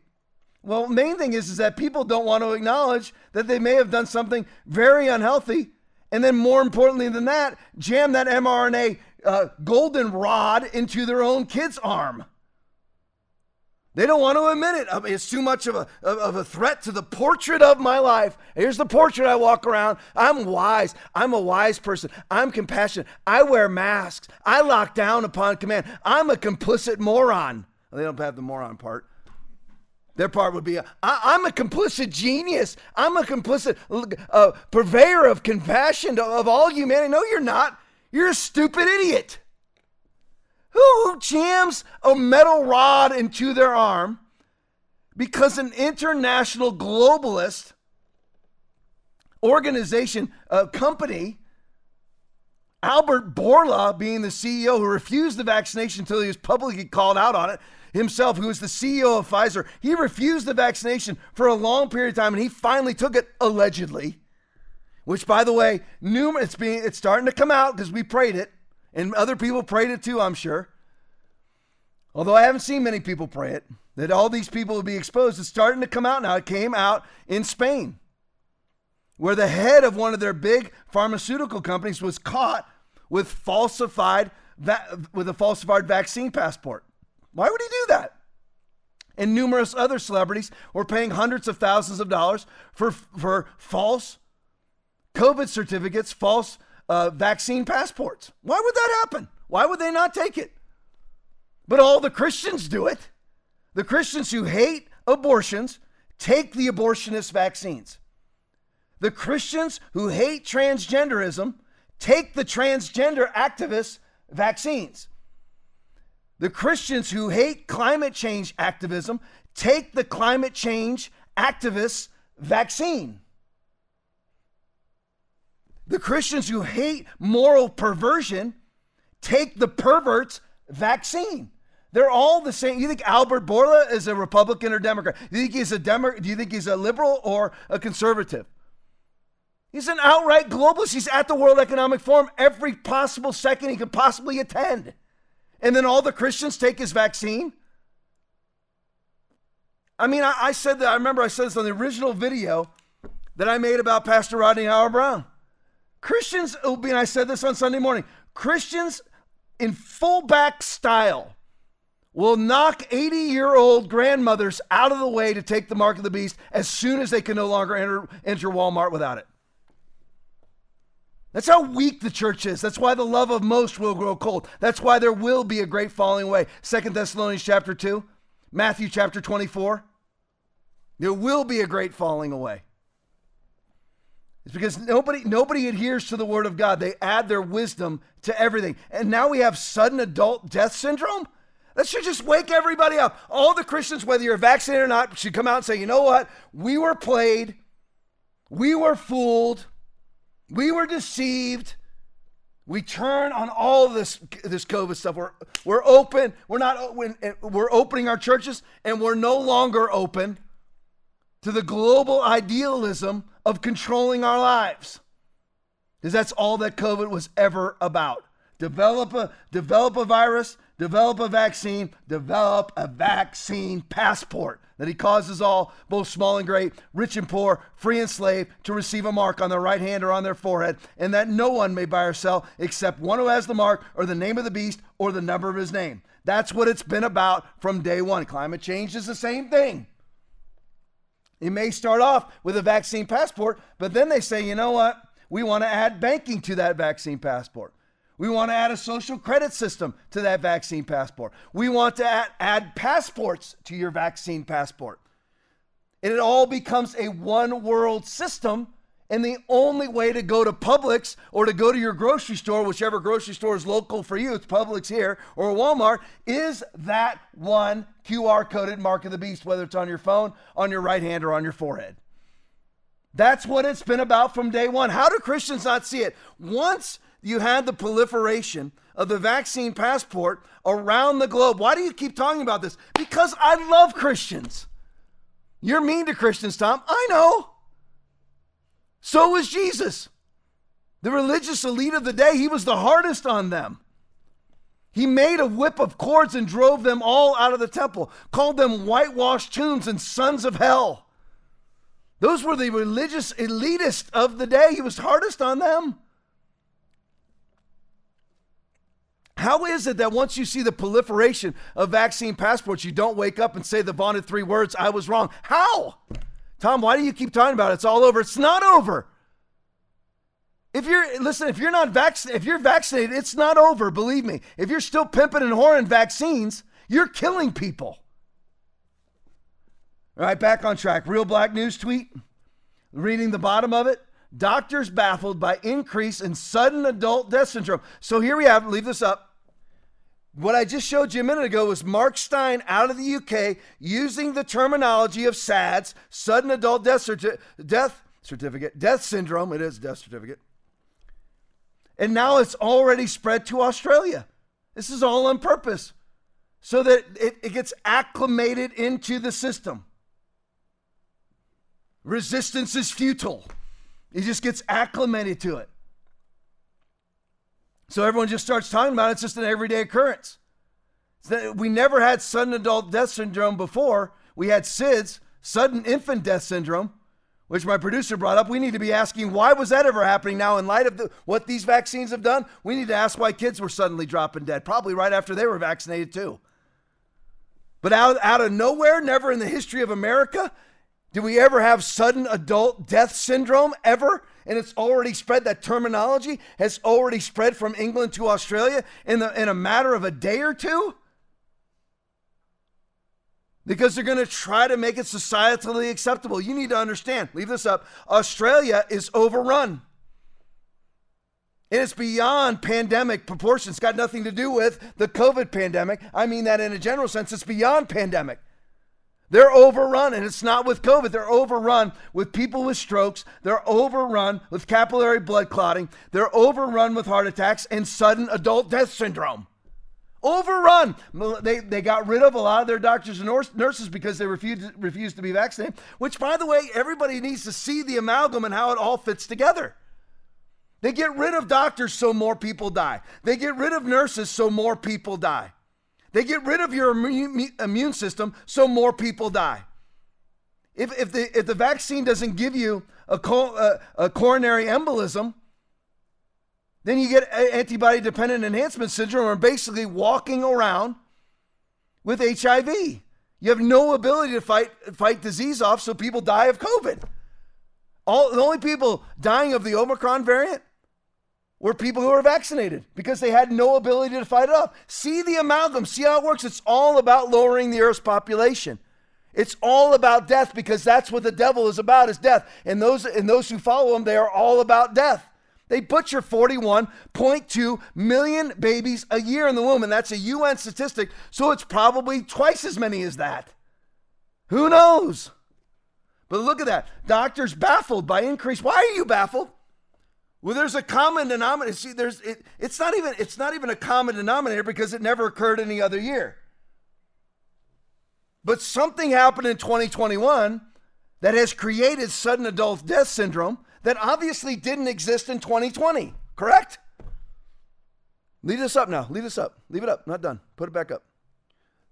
Well, the main thing is, is that people don't want to acknowledge that they may have done something very unhealthy. And then more importantly than that, jam that mRNA uh, goldenrod into their own kid's arm. They don't want to admit it. I mean, it's too much of a, of a threat to the portrait of my life. Here's the portrait I walk around. I'm wise. I'm a wise person. I'm compassionate. I wear masks. I lock down upon command. I'm a complicit moron. Well, they don't have the moron part. Their part would be, a, I, I'm a complicit genius. I'm a complicit uh, purveyor of compassion to, of all humanity. No, you're not. You're a stupid idiot. Who jams a metal rod into their arm because an international globalist organization, uh, company, Albert Bourla being the C E O, who refused the vaccination until he was publicly called out on it, himself, who was the C E O of Pfizer, he refused the vaccination for a long period of time, and he finally took it, allegedly, which, by the way, numerous, it's, being, it's starting to come out because we prayed it. And other people prayed it too, I'm sure. Although I haven't seen many people pray it, that all these people will be exposed. It's starting to come out now. It came out in Spain, where the head of one of their big pharmaceutical companies was caught with falsified with a falsified vaccine passport. Why would he do that? And numerous other celebrities were paying hundreds of thousands of dollars for, for false COVID certificates, false Uh, vaccine passports. Why would that happen? Why would they not take it? But all the Christians do it. The Christians who hate abortions take the abortionist vaccines. The Christians who hate transgenderism take the transgender activist vaccines. The Christians who hate climate change activism take the climate change activist vaccine. The Christians who hate moral perversion take the pervert's vaccine. They're all the same. You think Albert Bourla is a Republican or Democrat? Do you think he's a Demo- Do you think he's a liberal or a conservative? He's an outright globalist. He's at the World Economic Forum every possible second he could possibly attend. And then all the Christians take his vaccine. I mean, I, I said that. I remember I said this on the original video that I made about Pastor Rodney Howard Brown. Christians, and I said this on Sunday morning, Christians in fullback style will knock eighty-year-old grandmothers out of the way to take the mark of the beast as soon as they can no longer enter, enter Walmart without it. That's how weak the church is. That's why the love of most will grow cold. That's why there will be a great falling away. Second Thessalonians chapter two, Matthew chapter twenty-four. There will be a great falling away. It's because nobody nobody adheres to the word of God. They add their wisdom to everything. And now we have sudden adult death syndrome? That should just wake everybody up. All the Christians, whether you're vaccinated or not, should come out and say, you know what? We were played. We were fooled. We were deceived. We turn on all this this COVID stuff. We're, we're open. We're not. We're opening our churches, and we're no longer open to the global idealism of controlling our lives, because that's all that COVID was ever about. Develop a, develop a virus, develop a vaccine, develop a vaccine passport that he causes all, both small and great, rich and poor, free and slave, to receive a mark on their right hand or on their forehead, and that no one may buy or sell except one who has the mark or the name of the beast or the number of his name. That's what it's been about from day one. Climate change is the same thing. It may start off with a vaccine passport, but then they say, you know what? We want to add banking to that vaccine passport. We want to add a social credit system to that vaccine passport. We want to add, add passports to your vaccine passport. And it all becomes a one world system. And the only way to go to Publix or to go to your grocery store, whichever grocery store is local for you, it's Publix here or Walmart, is that one Q R coded mark of the beast, whether it's on your phone, on your right hand, or on your forehead. That's what it's been about from day one. How do Christians not see it? Once you had the proliferation of the vaccine passport around the globe. Why do you keep talking about this? Because I love Christians. You're mean to Christians, Tom. I know. So was Jesus. The religious elite of the day, he was the hardest on them. He made a whip of cords and drove them all out of the temple, called them whitewashed tombs and sons of hell. Those were the religious elitists of the day. He was hardest on them. How is it that once you see the proliferation of vaccine passports, you don't wake up and say the vaunted three words, I was wrong? How? Tom, why do you keep talking about it? It's all over. It's not over. If you're, listen, if you're not vaccinated, if you're vaccinated, it's not over. Believe me, if you're still pimping and whoring vaccines, you're killing people. All right, back on track. Real Black News tweet, reading the bottom of it. Doctors baffled by increase in sudden adult death syndrome. So here we have, leave this up. What I just showed you a minute ago was Mark Stein out of the U K using the terminology of SADS, sudden adult death, certi- death certificate, death syndrome. It is death certificate. And now it's already spread to Australia. This is all on purpose so that it, it gets acclimated into the system. Resistance is futile. He just gets acclimated to it. So everyone just starts talking about it. It's just an everyday occurrence. So we never had sudden adult death syndrome before. We had SIDS, sudden infant death syndrome, which my producer brought up. We need to be asking, why was that ever happening now in light of the, what these vaccines have done? We need to ask why kids were suddenly dropping dead, probably right after they were vaccinated too. But out, out of nowhere, never in the history of America, did we ever have sudden adult death syndrome ever? And it's already spread. That terminology has already spread from England to Australia in, the, in a matter of a day or two. Because they're going to try to make it societally acceptable. You need to understand, leave this up. Australia is overrun. And it's beyond pandemic proportions. It's got nothing to do with the COVID pandemic. I mean that in a general sense, it's beyond pandemic. They're overrun, and it's not with COVID. They're overrun with people with strokes. They're overrun with capillary blood clotting. They're overrun with heart attacks and sudden adult death syndrome. Overrun. They, they got rid of a lot of their doctors and nurses because they refused, refused to be vaccinated, which, by the way, everybody needs to see the amalgam and how it all fits together. They get rid of doctors so more people die. They get rid of nurses so more people die. They get rid of your immune system so more people die. If, if, the, if the vaccine doesn't give you a, co- a, a coronary embolism, then you get antibody-dependent enhancement syndrome, or basically walking around with H I V. You have no ability to fight fight disease off, so people die of COVID. All, the only people dying of the Omicron variant were people who were vaccinated because they had no ability to fight it off. See the amalgam, see how it works. It's all about lowering the Earth's population. It's all about death, because that's what the devil is about, is death. And those and those who follow him, they are all about death. They butcher forty-one point two million babies a year in the womb, and that's a U N statistic, so it's probably twice as many as that. Who knows? But look at that. Doctors baffled by increase. Why are you baffled? Well, there's a common denominator. See, there's it, it's not even it's not even a common denominator because it never occurred any other year. But something happened in twenty twenty-one that has created sudden adult death syndrome that obviously didn't exist in twenty twenty, correct? Leave this up now. Leave this up. Leave it up. Not done. Put it back up.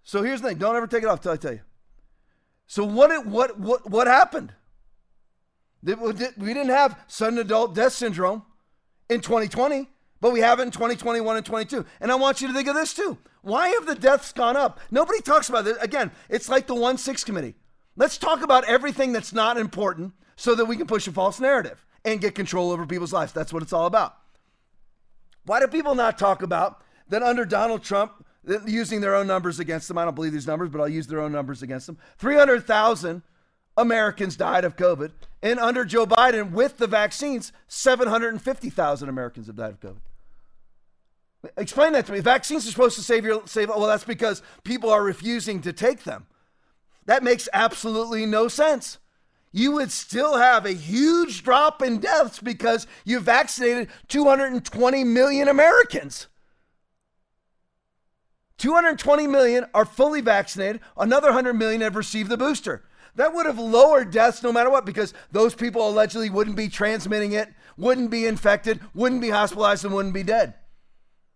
So here's the thing. Don't ever take it off till I tell you. So what it, what what what happened? We didn't have sudden adult death syndrome in twenty twenty, but we have it in twenty twenty-one and twenty-two. And I want you to think of this too. Why have the deaths gone up? Nobody talks about this. Again, it's like the one six committee. Let's talk about everything that's not important so that we can push a false narrative and get control over people's lives. That's what it's all about. Why do people not talk about that under Donald Trump, using their own numbers against them? I don't believe these numbers, but I'll use their own numbers against them. three hundred thousand Americans died of COVID. And under Joe Biden, with the vaccines, seven hundred fifty thousand Americans have died of COVID. Explain that to me. Vaccines are supposed to save your save. Well, that's because people are refusing to take them. That makes absolutely no sense. You would still have a huge drop in deaths because you vaccinated two hundred twenty million Americans. two hundred twenty million are fully vaccinated. Another one hundred million have received the booster. That would have lowered deaths no matter what, because those people allegedly wouldn't be transmitting it, wouldn't be infected, wouldn't be hospitalized, and wouldn't be dead.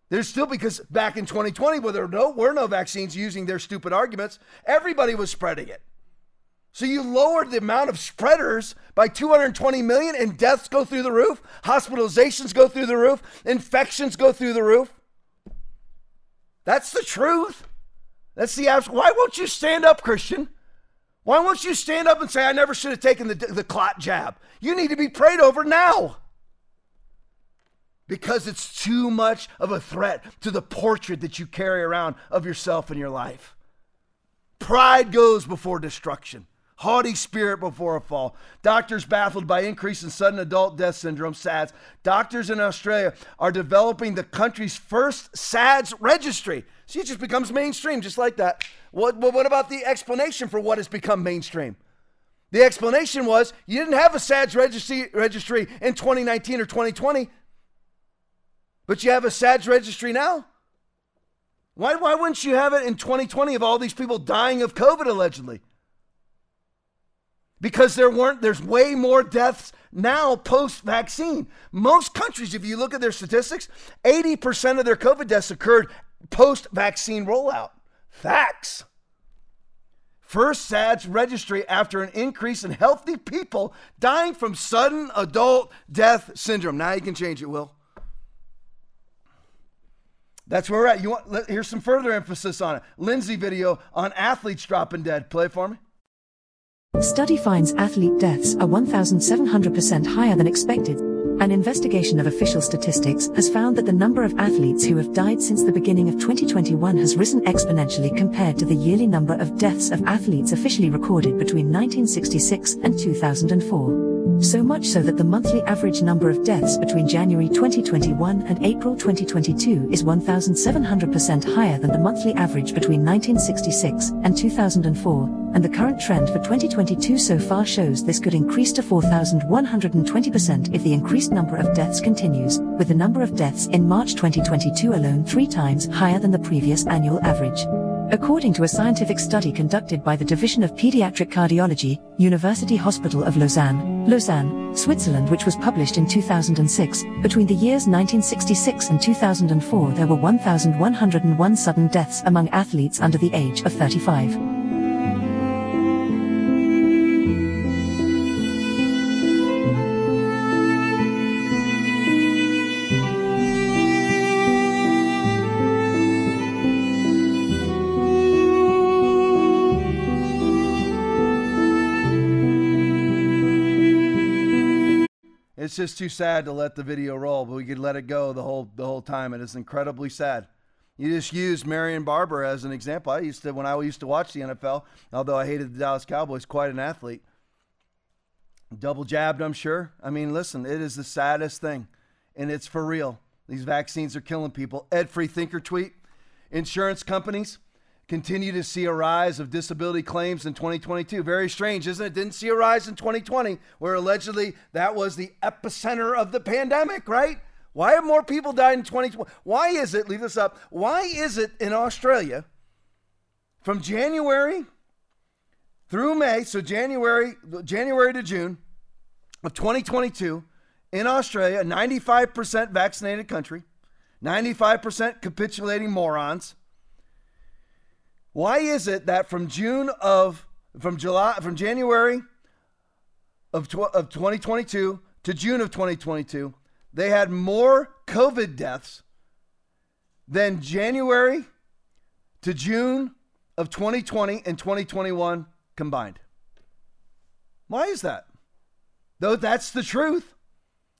There's still, because back in twenty twenty, where there no, were no vaccines, using their stupid arguments, everybody was spreading it. So you lowered the amount of spreaders by two hundred twenty million, and deaths go through the roof, hospitalizations go through the roof, infections go through the roof. That's the truth. That's the absolute. Why won't you stand up, Christian? Why won't you stand up and say, I never should have taken the, the clot jab? You need to be prayed over now. Because it's too much of a threat to the portrait that you carry around of yourself and your life. Pride goes before destruction. Haughty spirit before a fall. Doctors baffled by increase in sudden adult death syndrome, SADS. Doctors in Australia are developing the country's first SADS registry. See, it just becomes mainstream just like that. What, what about the explanation for what has become mainstream? The explanation was you didn't have a SADS registry, registry in twenty nineteen or twenty twenty, but you have a SADS registry now? Why, why wouldn't you have it in twenty twenty of all these people dying of COVID allegedly? Because there weren't, there's way more deaths now post-vaccine. Most countries, if you look at their statistics, eighty percent of their COVID deaths occurred post-vaccine rollout. Facts. First SADS registry after an increase in healthy people dying from sudden adult death syndrome. Now you can change it, Will. That's where we're at. You want? Here's some further emphasis on it. Lindsay video on athletes dropping dead. Play for me. Study finds athlete deaths are one thousand seven hundred percent higher than expected. An investigation of official statistics has found that the number of athletes who have died since the beginning of twenty twenty-one has risen exponentially compared to the yearly number of deaths of athletes officially recorded between nineteen sixty-six and two thousand four. So much so that the monthly average number of deaths between January twenty twenty-one and April twenty twenty-two is one thousand seven hundred percent higher than the monthly average between nineteen sixty-six and two thousand four. And the current trend for twenty twenty-two so far shows this could increase to four thousand one hundred twenty percent if the increased number of deaths continues, with the number of deaths in March twenty twenty-two alone three times higher than the previous annual average. According to a scientific study conducted by the Division of Pediatric Cardiology, University Hospital of Lausanne, Lausanne, Switzerland, which was published in two thousand six, between the years nineteen sixty-six and two thousand four there were one thousand one hundred one sudden deaths among athletes under the age of thirty-five. It's just too sad to let the video roll, but we could let it go the whole the whole time. It is incredibly sad. You just used Marion Barber as an example. I used to, when I used to watch the N F L, although I hated the Dallas Cowboys, quite an athlete. Double jabbed, I'm sure. I mean, listen, it is the saddest thing, and it's for real. These vaccines are killing people. Ed Freethinker tweet, insurance companies continue to see a rise of disability claims in twenty twenty-two. Very strange, isn't it? Didn't see a rise in twenty twenty, where allegedly that was the epicenter of the pandemic, right? Why have more people died in twenty twenty? Why is it, leave this up, why is it in Australia from January through May, so January, January to June of twenty twenty-two in Australia, a ninety-five percent vaccinated country, ninety-five percent capitulating morons. Why is it that from June of, from July, from January of, tw- of twenty twenty-two to June of twenty twenty-two, they had more COVID deaths than January to June of twenty twenty and twenty twenty-one combined? Why is that? Though that's the truth.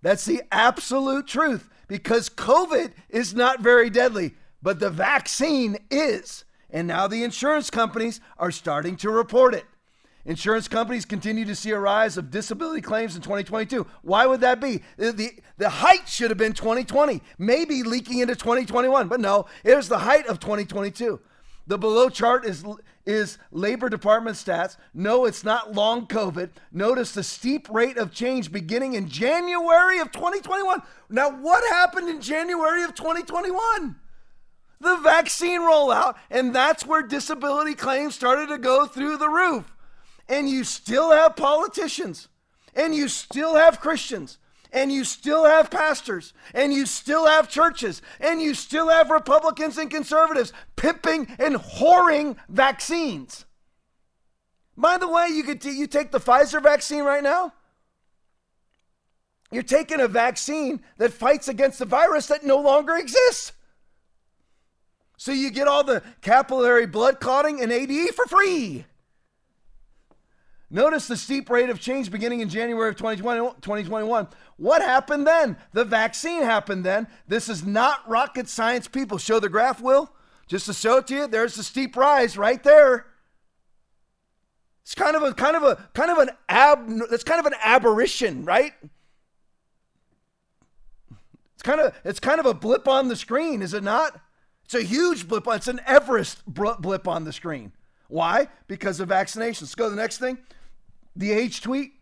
That's the absolute truth, because COVID is not very deadly, but the vaccine is. And now the insurance companies are starting to report it. Insurance companies continue to see a rise of disability claims in twenty twenty-two. Why would that be? The, the height should have been twenty twenty, maybe leaking into twenty twenty-one, but no, it was the height of twenty twenty-two. The below chart is is Labor Department stats. No, it's not long COVID. Notice the steep rate of change beginning in January of twenty twenty-one. Now, what happened in January of twenty twenty-one? The vaccine rollout, and that's where disability claims started to go through the roof. And you still have politicians, and you still have Christians, and you still have pastors, and you still have churches, and you still have Republicans and conservatives pimping and whoring vaccines. By the way, you could t- you take the Pfizer vaccine right now. You're taking a vaccine that fights against the virus that no longer exists. So you get all the capillary blood clotting and A D E for free. Notice the steep rate of change beginning in January of twenty twenty, twenty twenty-one. What happened then? The vaccine happened then. This is not rocket science, people. Show the graph, Will. Just to show it to you, there's the steep rise right there. It's kind of a kind of a kind of an ab that's kind of an aberration, right? It's kind of it's kind of a blip on the screen, is it not? It's a huge blip. It's an Everest blip on the screen. Why? Because of vaccinations. Let's go to the next thing. The age tweet.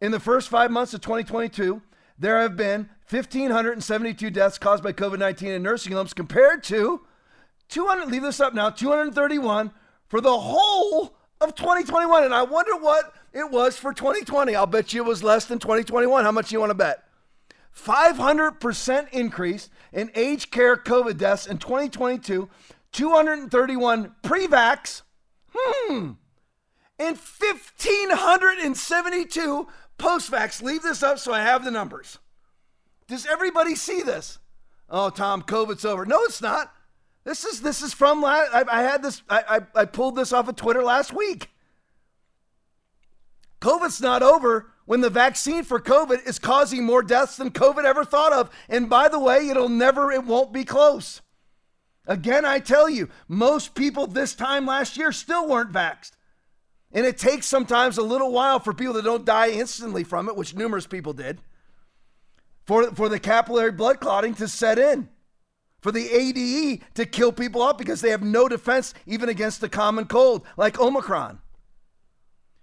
In the first five months of twenty twenty-two, there have been one thousand five hundred seventy-two deaths caused by COVID nineteen in nursing homes compared to two hundred, leave this up now, two hundred thirty-one for the whole of twenty twenty-one. And I wonder what it was for twenty twenty. I'll bet you it was less than twenty twenty-one. How much do you want to bet? five hundred percent increase in aged care COVID deaths in twenty twenty-two, two hundred thirty-one pre-vax, Hmm. and one thousand five hundred seventy-two post-vax. Leave this up so I have the numbers. Does everybody see this? Oh, Tom, COVID's over. No, it's not. This is this is from last. I, I had this. I, I I pulled this off of Twitter last week. COVID's not over when the vaccine for COVID is causing more deaths than COVID ever thought of. And by the way, it'll never. It won't be close. Again, I tell you, most people this time last year still weren't vaxxed. And it takes sometimes a little while for people that don't die instantly from it, which numerous people did, for, for the capillary blood clotting to set in, for the A D E to kill people up because they have no defense even against the common cold, like Omicron.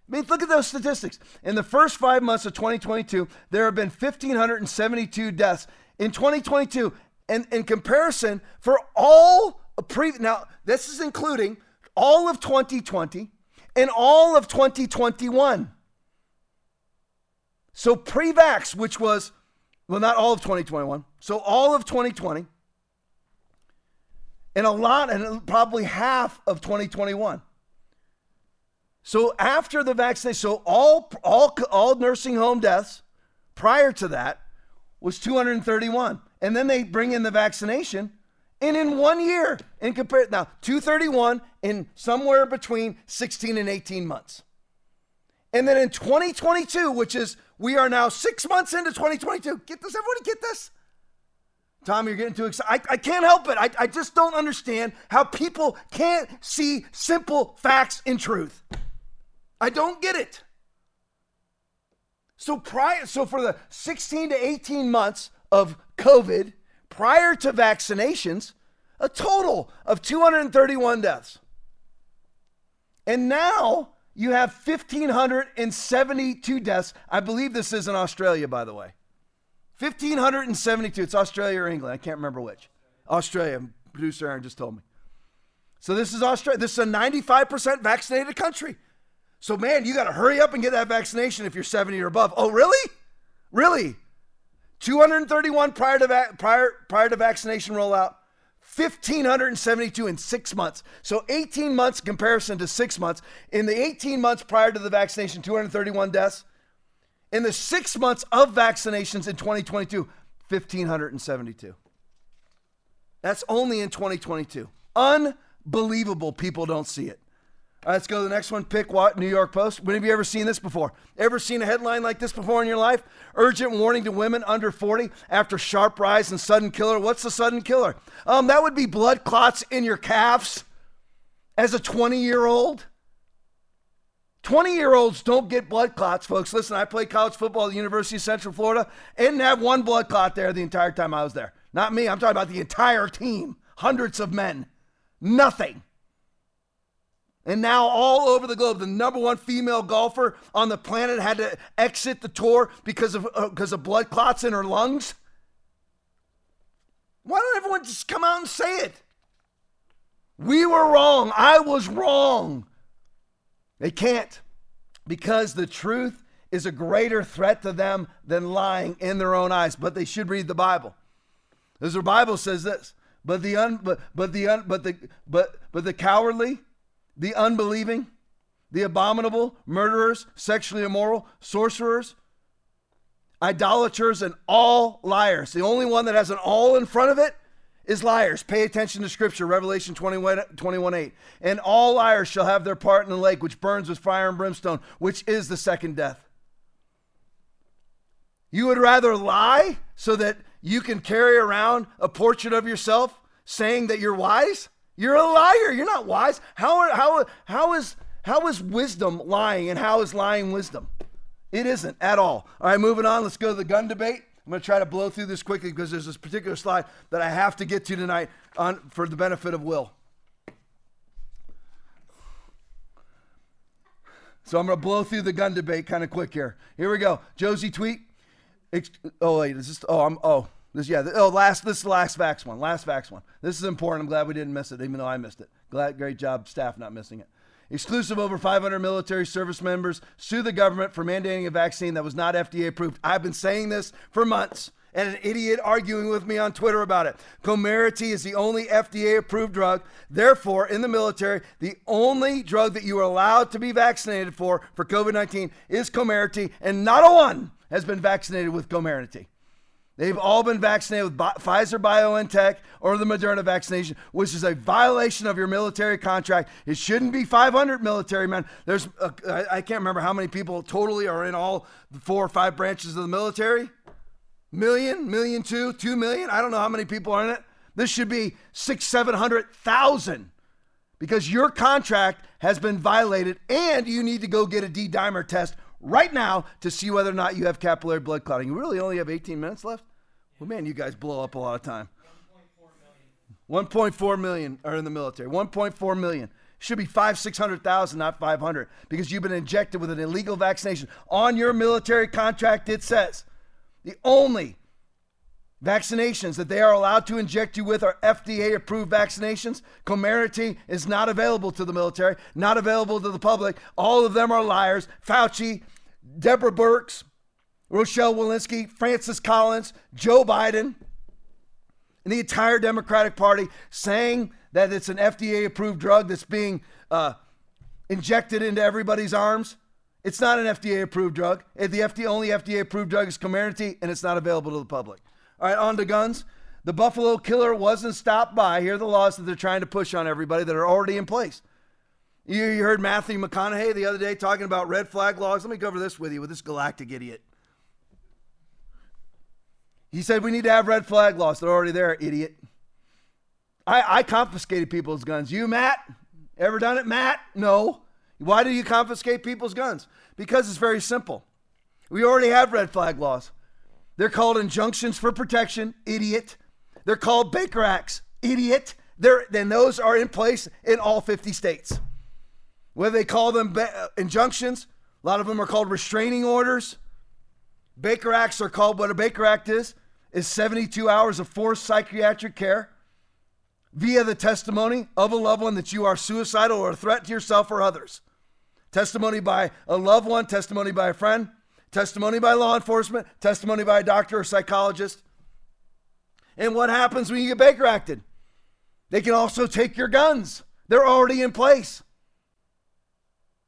I mean, look at those statistics. In the first five months of twenty twenty-two, there have been one thousand five hundred seventy-two deaths. In twenty twenty-two, and in comparison, for all pre now, this is including all of twenty twenty and all of twenty twenty-one. So pre-vax, which was, well, not all of twenty twenty-one. So all of twenty twenty and a lot, and probably half of twenty twenty-one. So after the vaccination, so all, all, all nursing home deaths prior to that was two hundred thirty-one. And then they bring in the vaccination, and in one year, in compare now two hundred thirty-one in somewhere between sixteen and eighteen months. And then in twenty twenty-two, which is, we are now six months into twenty twenty-two. Get this, everybody get this? Tom, you're getting too excited. I, I can't help it. I, I just don't understand how people can't see simple facts and truth. I don't get it. So prior, so for the sixteen to eighteen months of COVID prior to vaccinations, a total of two hundred thirty-one deaths. And now you have one thousand five hundred seventy-two deaths. I believe this is in Australia, by the way. one thousand five hundred seventy-two. It's Australia or England. I can't remember which. Australia. Producer Aaron just told me. So this is Australia. This is a ninety-five percent vaccinated country. So, man, you got to hurry up and get that vaccination if you're seventy or above. Oh, really? Really? two hundred thirty-one prior to va- prior prior to vaccination rollout, one thousand five hundred seventy-two in six months. So eighteen months in comparison to six months. In the eighteen months prior to the vaccination, two hundred thirty-one deaths. In the six months of vaccinations in twenty twenty-two, one thousand five hundred seventy-two. That's only in twenty twenty-two. Unbelievable. People don't see it. All right, let's go to the next one. Pick what? New York Post. When have you ever seen this before? Ever seen a headline like this before in your life? Urgent warning to women under forty after sharp rise in sudden killer. What's the sudden killer? Um, that would be blood clots in your calves as a twenty-year-old. twenty-year-olds don't get blood clots, folks. Listen, I played college football at the University of Central Florida. I didn't have one blood clot there the entire time I was there. Not me. I'm talking about the entire team. Hundreds of men. Nothing. And now all over the globe, the number one female golfer on the planet had to exit the tour because of uh, because of blood clots in her lungs. Why don't everyone just come out and say it? We were wrong. I was wrong. They can't, because the truth is a greater threat to them than lying in their own eyes. But they should read the Bible. Because the Bible says this, but the un, but, but the un, but the but but the cowardly, the unbelieving, the abominable, murderers, sexually immoral, sorcerers, idolaters, and all liars. The only one that has an all in front of it is liars. Pay attention to scripture, Revelation twenty-one eight. And all liars shall have their part in the lake, which burns with fire and brimstone, which is the second death. You would rather lie so that you can carry around a portrait of yourself saying that you're wise? You're a liar. You're not wise. How how how is how is wisdom lying, and how is lying wisdom? It isn't at all. All right, moving on. Let's go to the gun debate. I'm going to try to blow through this quickly because there's this particular slide that I have to get to tonight on for the benefit of Will. So I'm going to blow through the gun debate kind of quick here. Here we go. Josie Tweet. Oh wait, is this? Oh, I'm oh. This, yeah, oh, last, this is the last vax one, last vax one. This is important. I'm glad we didn't miss it, even though I missed it. Glad, great job, staff, not missing it. Exclusive, over five hundred military service members sue the government for mandating a vaccine that was not F D A approved. I've been saying this for months, and an idiot arguing with me on Twitter about it. Comirnaty is the only F D A approved drug. Therefore, in the military, the only drug that you are allowed to be vaccinated for, for COVID nineteen, is Comirnaty, and not a one has been vaccinated with Comirnaty. They've all been vaccinated with Bi- Pfizer, BioNTech, or the Moderna vaccination, which is a violation of your military contract. It shouldn't be five hundred military men. There's, a, I, I can't remember how many people totally are in all four or five branches of the military. Million, million two, two million. I don't know how many people are in it. This should be six, seven hundred thousand, because your contract has been violated, and you need to go get a D-dimer test right now to see whether or not you have capillary blood clotting. You really only have eighteen minutes left? Well, man, you guys blow up a lot of time. one point four million are in the military. one point four million. Should be five hundred, six hundred thousand, not five hundred, because you've been injected with an illegal vaccination. On your military contract, it says the only vaccinations that they are allowed to inject you with are F D A-approved vaccinations. Comirnaty is not available to the military, not available to the public. All of them are liars. Fauci, Deborah Birx, Rochelle Walensky, Francis Collins, Joe Biden, and the entire Democratic Party saying that it's an F D A-approved drug that's being uh, injected into everybody's arms. It's not an F D A-approved drug. The F D A, only F D A-approved drug is Comirnaty, and it's not available to the public. All right, on to guns. The Buffalo killer wasn't stopped by. Here are the laws that they're trying to push on everybody that are already in place. You, you heard Matthew McConaughey the other day talking about red flag laws. Let me go over this with you with this galactic idiot. He said we need to have red flag laws. They're already there, idiot. I, I confiscated people's guns. You, Matt? Ever done it, Matt? No. Why do you confiscate people's guns? Because it's very simple. We already have red flag laws. They're called injunctions for protection, idiot. They're called Baker Acts, idiot. They're, then those are in place in all fifty states. Whether they call them ba- injunctions, a lot of them are called restraining orders. Baker Acts are called, what a Baker Act is, is seventy-two hours of forced psychiatric care via the testimony of a loved one that you are suicidal or a threat to yourself or others. Testimony by a loved one, testimony by a friend, Testimony by law enforcement, testimony by a doctor or psychologist. And what happens when you get Baker acted? They can also take your guns. They're already in place.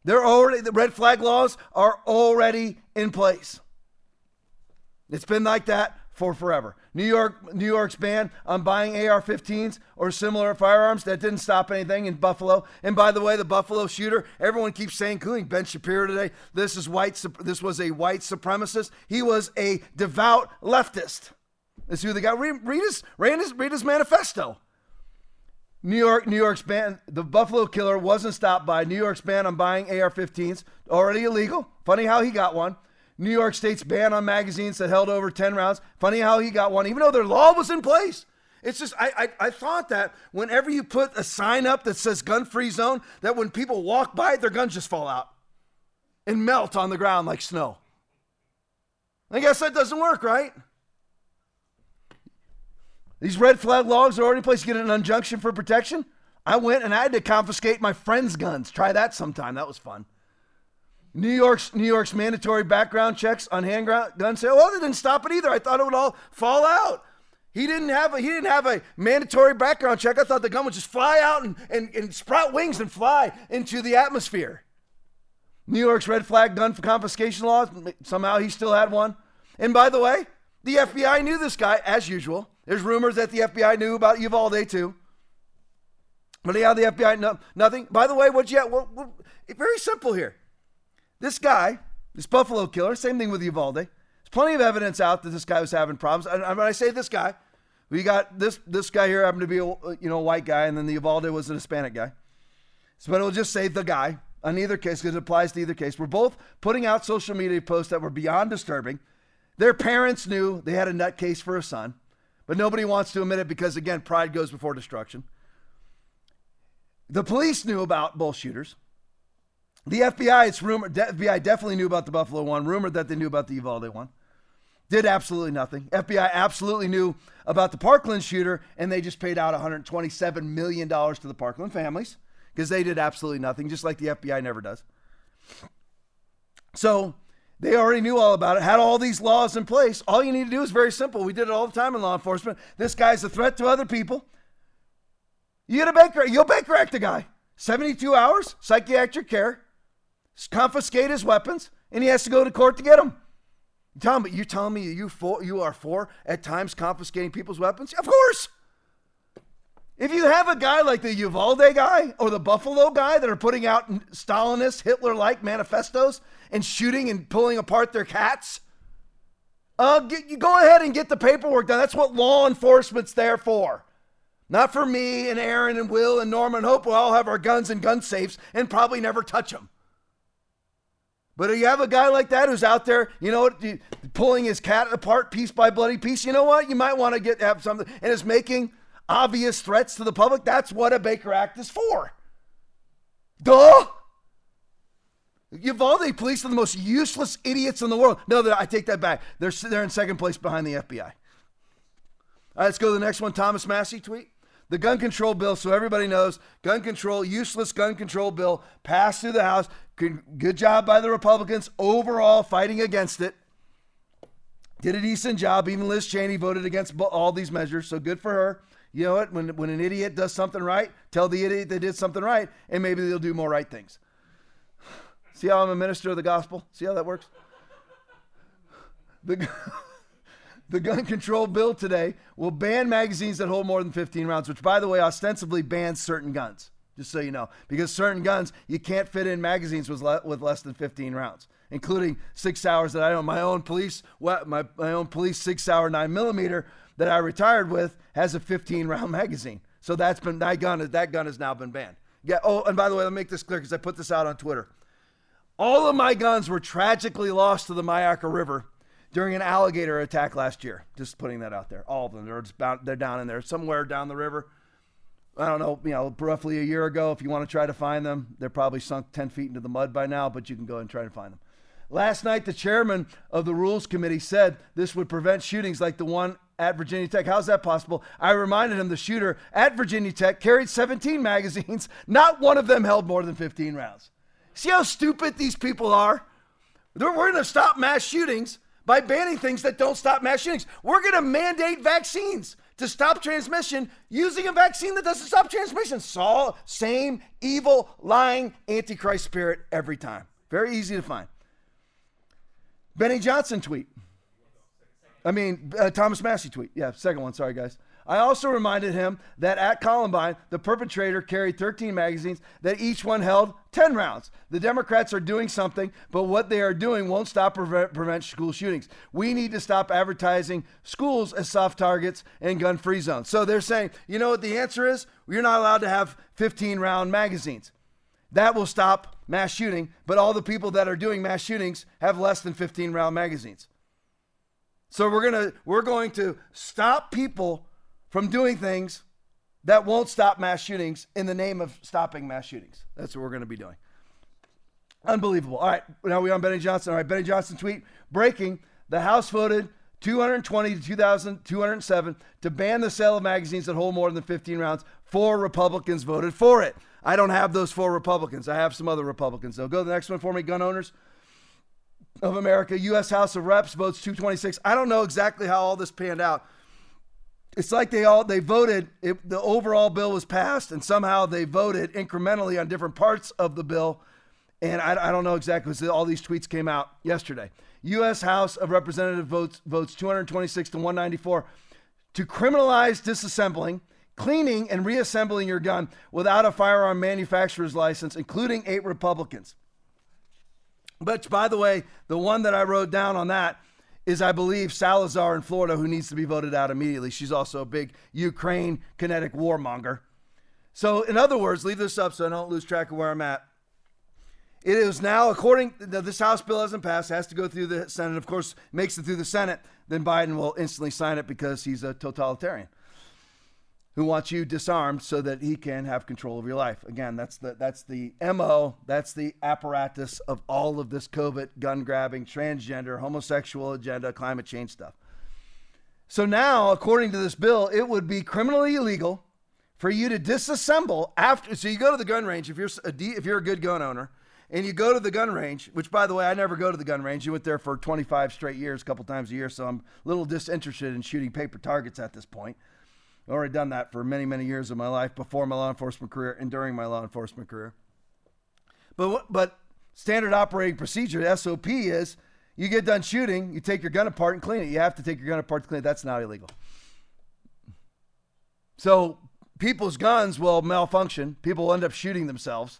They're already, the red flag laws are already in place. It's been like that for forever. New York, New York's ban on buying A R fifteens or similar firearms, that didn't stop anything in Buffalo. And by the way, the Buffalo shooter, everyone keeps saying, including Ben Shapiro today, this is white. This was a white supremacist. He was a devout leftist. That's who they got. Read, read, his, read, his, read his manifesto. New York, New York's ban. The Buffalo killer wasn't stopped by New York's ban on buying A R fifteens, already illegal. Funny how he got one. New York State's ban on magazines that held over ten rounds. Funny how he got one, even though their law was in place. It's just, I I, I thought that whenever you put a sign up that says gun-free zone, that when people walk by it, their guns just fall out and melt on the ground like snow. I guess that doesn't work, right? These red flag laws are already in place. You get an injunction for protection. I went and I had to confiscate my friend's guns. Try that sometime. That was fun. New York's New York's mandatory background checks on handgun sales. Well, they didn't stop it either. I thought it would all fall out. He didn't have a he didn't have a mandatory background check. I thought the gun would just fly out and, and, and sprout wings and fly into the atmosphere. New York's red flag gun confiscation laws. Somehow he still had one. And by the way, the F B I knew this guy as usual. There's rumors that the F B I knew about Uvalde too. But yeah, the F B I no, nothing. By the way, what you have, what, what, very simple here. This guy, this Buffalo killer, same thing with Uvalde. There's plenty of evidence out that this guy was having problems. And when I say this guy, we got this this guy here happened to be a you know a white guy, and then the Uvalde was an Hispanic guy. So, but it will just say the guy on either case because it applies to either case. We're both putting out social media posts that were beyond disturbing. Their parents knew they had a nutcase for a son, but nobody wants to admit it because again, pride goes before destruction. The police knew about both shooters. The F B I, it's rumored, F B I definitely knew about the Buffalo one, rumored that they knew about the Uvalde one. Did absolutely nothing. F B I absolutely knew about the Parkland shooter, and they just paid out one hundred twenty-seven million dollars to the Parkland families because they did absolutely nothing, just like the F B I never does. So they already knew all about it, had all these laws in place. All you need to do is very simple. We did it all the time in law enforcement. This guy's a threat to other people. You get a Baker, you'll Baker Act the guy. seventy-two hours, psychiatric care. Confiscate his weapons, and he has to go to court to get them. Tom, but you're telling me you for, you are for at times confiscating people's weapons? Of course. If you have a guy like the Uvalde guy or the Buffalo guy that are putting out Stalinist, Hitler-like manifestos and shooting and pulling apart their cats, uh, get, you go ahead and get the paperwork done. That's what law enforcement's there for. Not for me and Aaron and Will and Norman and Hope. We'll all have our guns in gun safes and probably never touch them. But if you have a guy like that who's out there, you know, pulling his cat apart piece by bloody piece, you know what? You might want to get have something. And is making obvious threats to the public. That's what a Baker Act is for. Duh. Uvalde police are the most useless idiots in the world. No, I take that back. They're, they're in second place behind the F B I. All right, let's go to the next one. Thomas Massey tweet. The gun control bill, so everybody knows, gun control, useless gun control bill, passed through the House. Good job by the Republicans overall fighting against it. Did a decent job. Even Liz Cheney voted against all these measures, so good for her. You know what? When, when an idiot does something right, tell the idiot they did something right, and maybe they'll do more right things. See how I'm a minister of the gospel? See how that works? The... The gun control bill today will ban magazines that hold more than fifteen rounds, which, by the way, ostensibly bans certain guns, just so you know, because certain guns, you can't fit in magazines with, le- with less than fifteen rounds, including six hours that I own. My own police, my, my own police six hour nine millimeter that I retired with has a fifteen round magazine. So that's been, that gun, that gun has now been banned. Yeah. Oh, and by the way, let me make this clear because I put this out on Twitter. All of my guns were tragically lost to the Mayaca River during an alligator attack last year. Just putting that out there. All of them, they're, just bound, they're down in there, somewhere down the river. I don't know, you know, roughly a year ago, if you want to try to find them, they're probably sunk ten feet into the mud by now, but you can go and try to find them. Last night, the chairman of the Rules Committee said this would prevent shootings like the one at Virginia Tech. How's that possible? I reminded him the shooter at Virginia Tech carried seventeen magazines. Not one of them held more than fifteen rounds. See how stupid these people are? We're going to stop mass shootings by banning things that don't stop mass shootings. We're going to mandate vaccines to stop transmission using a vaccine that doesn't stop transmission. Saul, same evil, lying, antichrist spirit every time. Very easy to find. Benny Johnson tweet. I mean, uh, Thomas Massey tweet. Yeah, second one. Sorry, guys. I also reminded him that at Columbine, the perpetrator carried thirteen magazines that each one held ten rounds. The Democrats are doing something, but what they are doing won't stop or prevent, prevent school shootings. We need to stop advertising schools as soft targets and gun-free zones. So they're saying, you know what the answer is? You're not allowed to have fifteen-round magazines. That will stop mass shooting, but all the people that are doing mass shootings have less than fifteen-round magazines. So we're gonna we're going to stop people from doing things that won't stop mass shootings in the name of stopping mass shootings. That's what we're going to be doing. Unbelievable. All right, now we're on Benny Johnson. All right, Benny Johnson tweet, breaking, the House voted two twenty to two thousand two oh seven to ban the sale of magazines that hold more than fifteen rounds. Four Republicans voted for it. I don't have those four Republicans. I have some other Republicans, though. Go to the next one for me, Gun Owners of America. U S House of Reps votes two twenty-six. I don't know exactly how all this panned out. It's like they all, they voted, it, the overall bill was passed, and somehow they voted incrementally on different parts of the bill. And I, I don't know exactly, because all these tweets came out yesterday. U S House of Representatives votes, votes two twenty-six to one ninety-four to criminalize disassembling, cleaning, and reassembling your gun without a firearm manufacturer's license, including eight Republicans. But by the way, the one that I wrote down on that is, I believe, Salazar in Florida, who needs to be voted out immediately. She's also a big Ukraine kinetic warmonger. So in other words, leave this up so I don't lose track of where I'm at. It is now, according, this House bill hasn't passed, has to go through the Senate. Of course, makes it through the Senate, then Biden will instantly sign it because he's a totalitarian who wants you disarmed so that he can have control of your life. Again, that's the that's the M O, that's the apparatus of all of this COVID, gun-grabbing, transgender, homosexual agenda, climate change stuff. So now, according to this bill, it would be criminally illegal for you to disassemble after, so you go to the gun range, if you're a, D, if you're a good gun owner, and you go to the gun range, which, by the way, I never go to the gun range. You went there for twenty-five straight years, a couple times a year, so I'm a little disinterested in shooting paper targets at this point. I've already done that for many, many years of my life before my law enforcement career and during my law enforcement career. But but standard operating procedure, S O P, is you get done shooting, you take your gun apart and clean it. You have to take your gun apart to clean it. That's not illegal. So people's guns will malfunction. People will end up shooting themselves.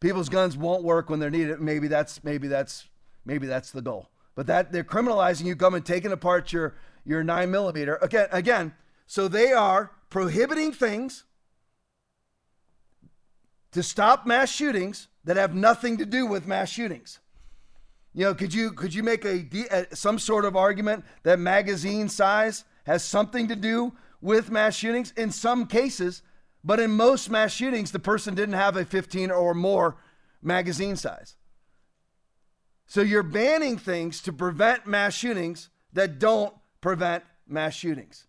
People's guns won't work when they're needed. Maybe that's maybe that's maybe that's the goal. But that they're criminalizing you coming and taking apart your your nine millimeter again again. So they are prohibiting things to stop mass shootings that have nothing to do with mass shootings. You know, could you could you make a some sort of argument that magazine size has something to do with mass shootings? In some cases, but in most mass shootings, the person didn't have a fifteen or more magazine size. So you're banning things to prevent mass shootings that don't prevent mass shootings.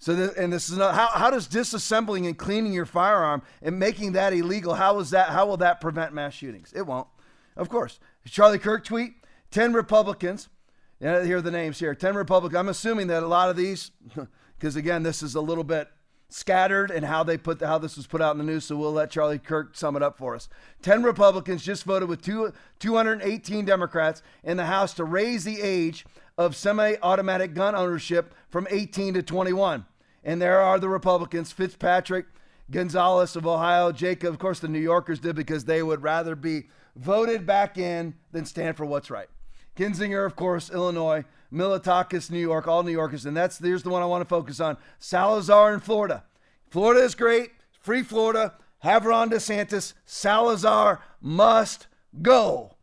So, the, and this is not, how, how does disassembling and cleaning your firearm and making that illegal, how is that, how will that prevent mass shootings? It won't, of course. Charlie Kirk tweet, ten Republicans, yeah, here are the names here, ten Republicans. I'm assuming that a lot of these, because again, this is a little bit scattered in how they put the, how this was put out in the news, so we'll let Charlie Kirk sum it up for us. ten Republicans just voted with two, two eighteen Democrats in the House to raise the age of semi-automatic gun ownership from eighteen to twenty-one. And there are the Republicans, Fitzpatrick, Gonzalez of Ohio, Jacob, of course the New Yorkers did because they would rather be voted back in than stand for what's right. Kinzinger, of course, Illinois, Militakis, New York, all New Yorkers. And that's, here's the one I want to focus on. Salazar in Florida. Florida is great, free Florida, have Ron DeSantis, Salazar must go.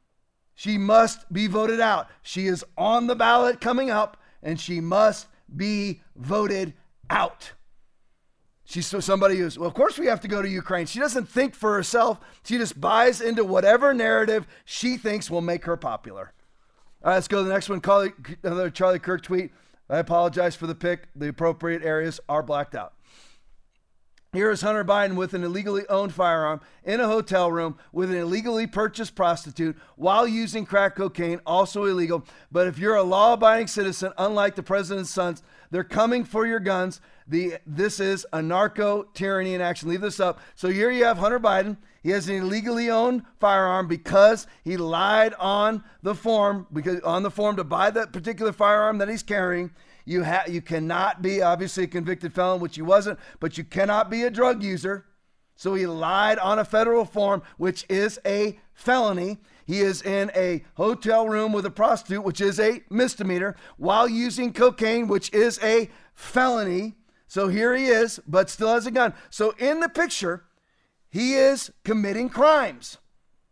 She must be voted out. She is on the ballot coming up, and she must be voted out. She's somebody who's, well, of course we have to go to Ukraine. She doesn't think for herself. She just buys into whatever narrative she thinks will make her popular. All right, let's go to the next one. Another Charlie Kirk tweet. I apologize for the pick. The appropriate areas are blacked out. Here's Hunter Biden with an illegally owned firearm in a hotel room with an illegally purchased prostitute while using crack cocaine, also illegal. But if you're a law-abiding citizen, unlike the president's sons, they're coming for your guns. The This is a narco-tyranny in action. Leave this up. So here you have Hunter Biden. He has an illegally owned firearm because he lied on the form, because on the form to buy that particular firearm that he's carrying. You ha- you cannot be, obviously, a convicted felon, which he wasn't, but you cannot be a drug user. So he lied on a federal form, which is a felony. He is in a hotel room with a prostitute, which is a misdemeanor, while using cocaine, which is a felony. So here he is, but still has a gun. So in the picture, he is committing crimes.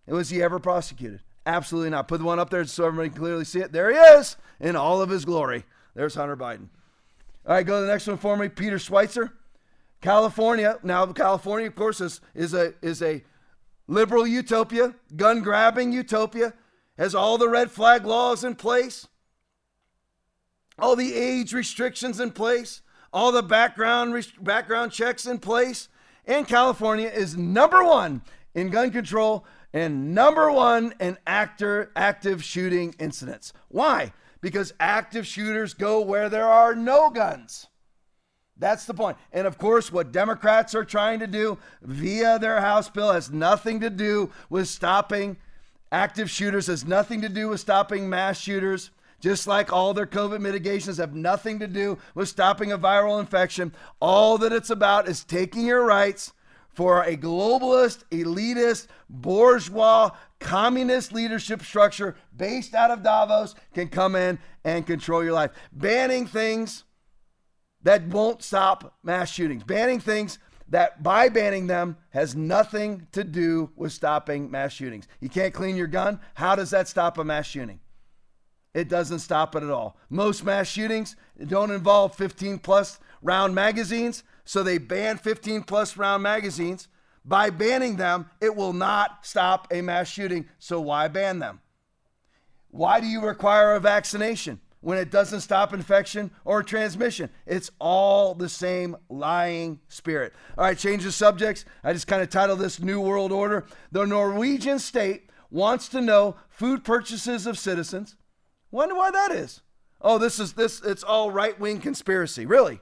And was he ever prosecuted? Absolutely not. Put the one up there so everybody can clearly see it. There he is in all of his glory. There's Hunter Biden. All right, go to the next one for me. Peter Schweitzer, California. Now, California, of course, is, is a is a liberal utopia, gun-grabbing utopia, has all the red flag laws in place, all the age restrictions in place, all the background background checks in place, and California is number one in gun control and number one in actor active shooting incidents. Why? Because active shooters go where there are no guns. That's the point. And of course, what Democrats are trying to do via their House bill has nothing to do with stopping active shooters, has nothing to do with stopping mass shooters, just like all their COVID mitigations have nothing to do with stopping a viral infection. All that it's about is taking your rights for a globalist, elitist, bourgeois, communist leadership structure based out of Davos can come in and control your life. Banning things that won't stop mass shootings. Banning things that by banning them has nothing to do with stopping mass shootings. You can't clean your gun. How does that stop a mass shooting? It doesn't stop it at all. Most mass shootings don't involve fifteen plus round magazines. So they ban fifteen plus round magazines. By banning them, it will not stop a mass shooting. So why ban them? Why do you require a vaccination when it doesn't stop infection or transmission? It's all the same lying spirit. All right, change the subjects. I just kind of titled this New World Order. The Norwegian state wants to know food purchases of citizens. Wonder why that is. Oh, this is this. It's all right-wing conspiracy, really.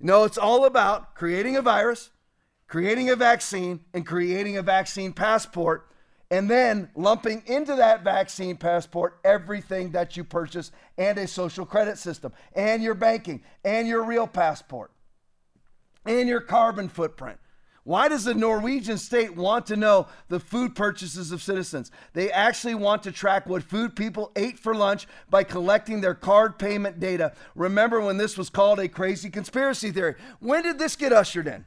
No, it's all about creating a virus, creating a vaccine, and creating a vaccine passport, and then lumping into that vaccine passport everything that you purchase and a social credit system and your banking and your real passport and your carbon footprint. Why does the Norwegian state want to know the food purchases of citizens? They actually want to track what food people ate for lunch by collecting their card payment data. Remember when this was called a crazy conspiracy theory? When did this get ushered in?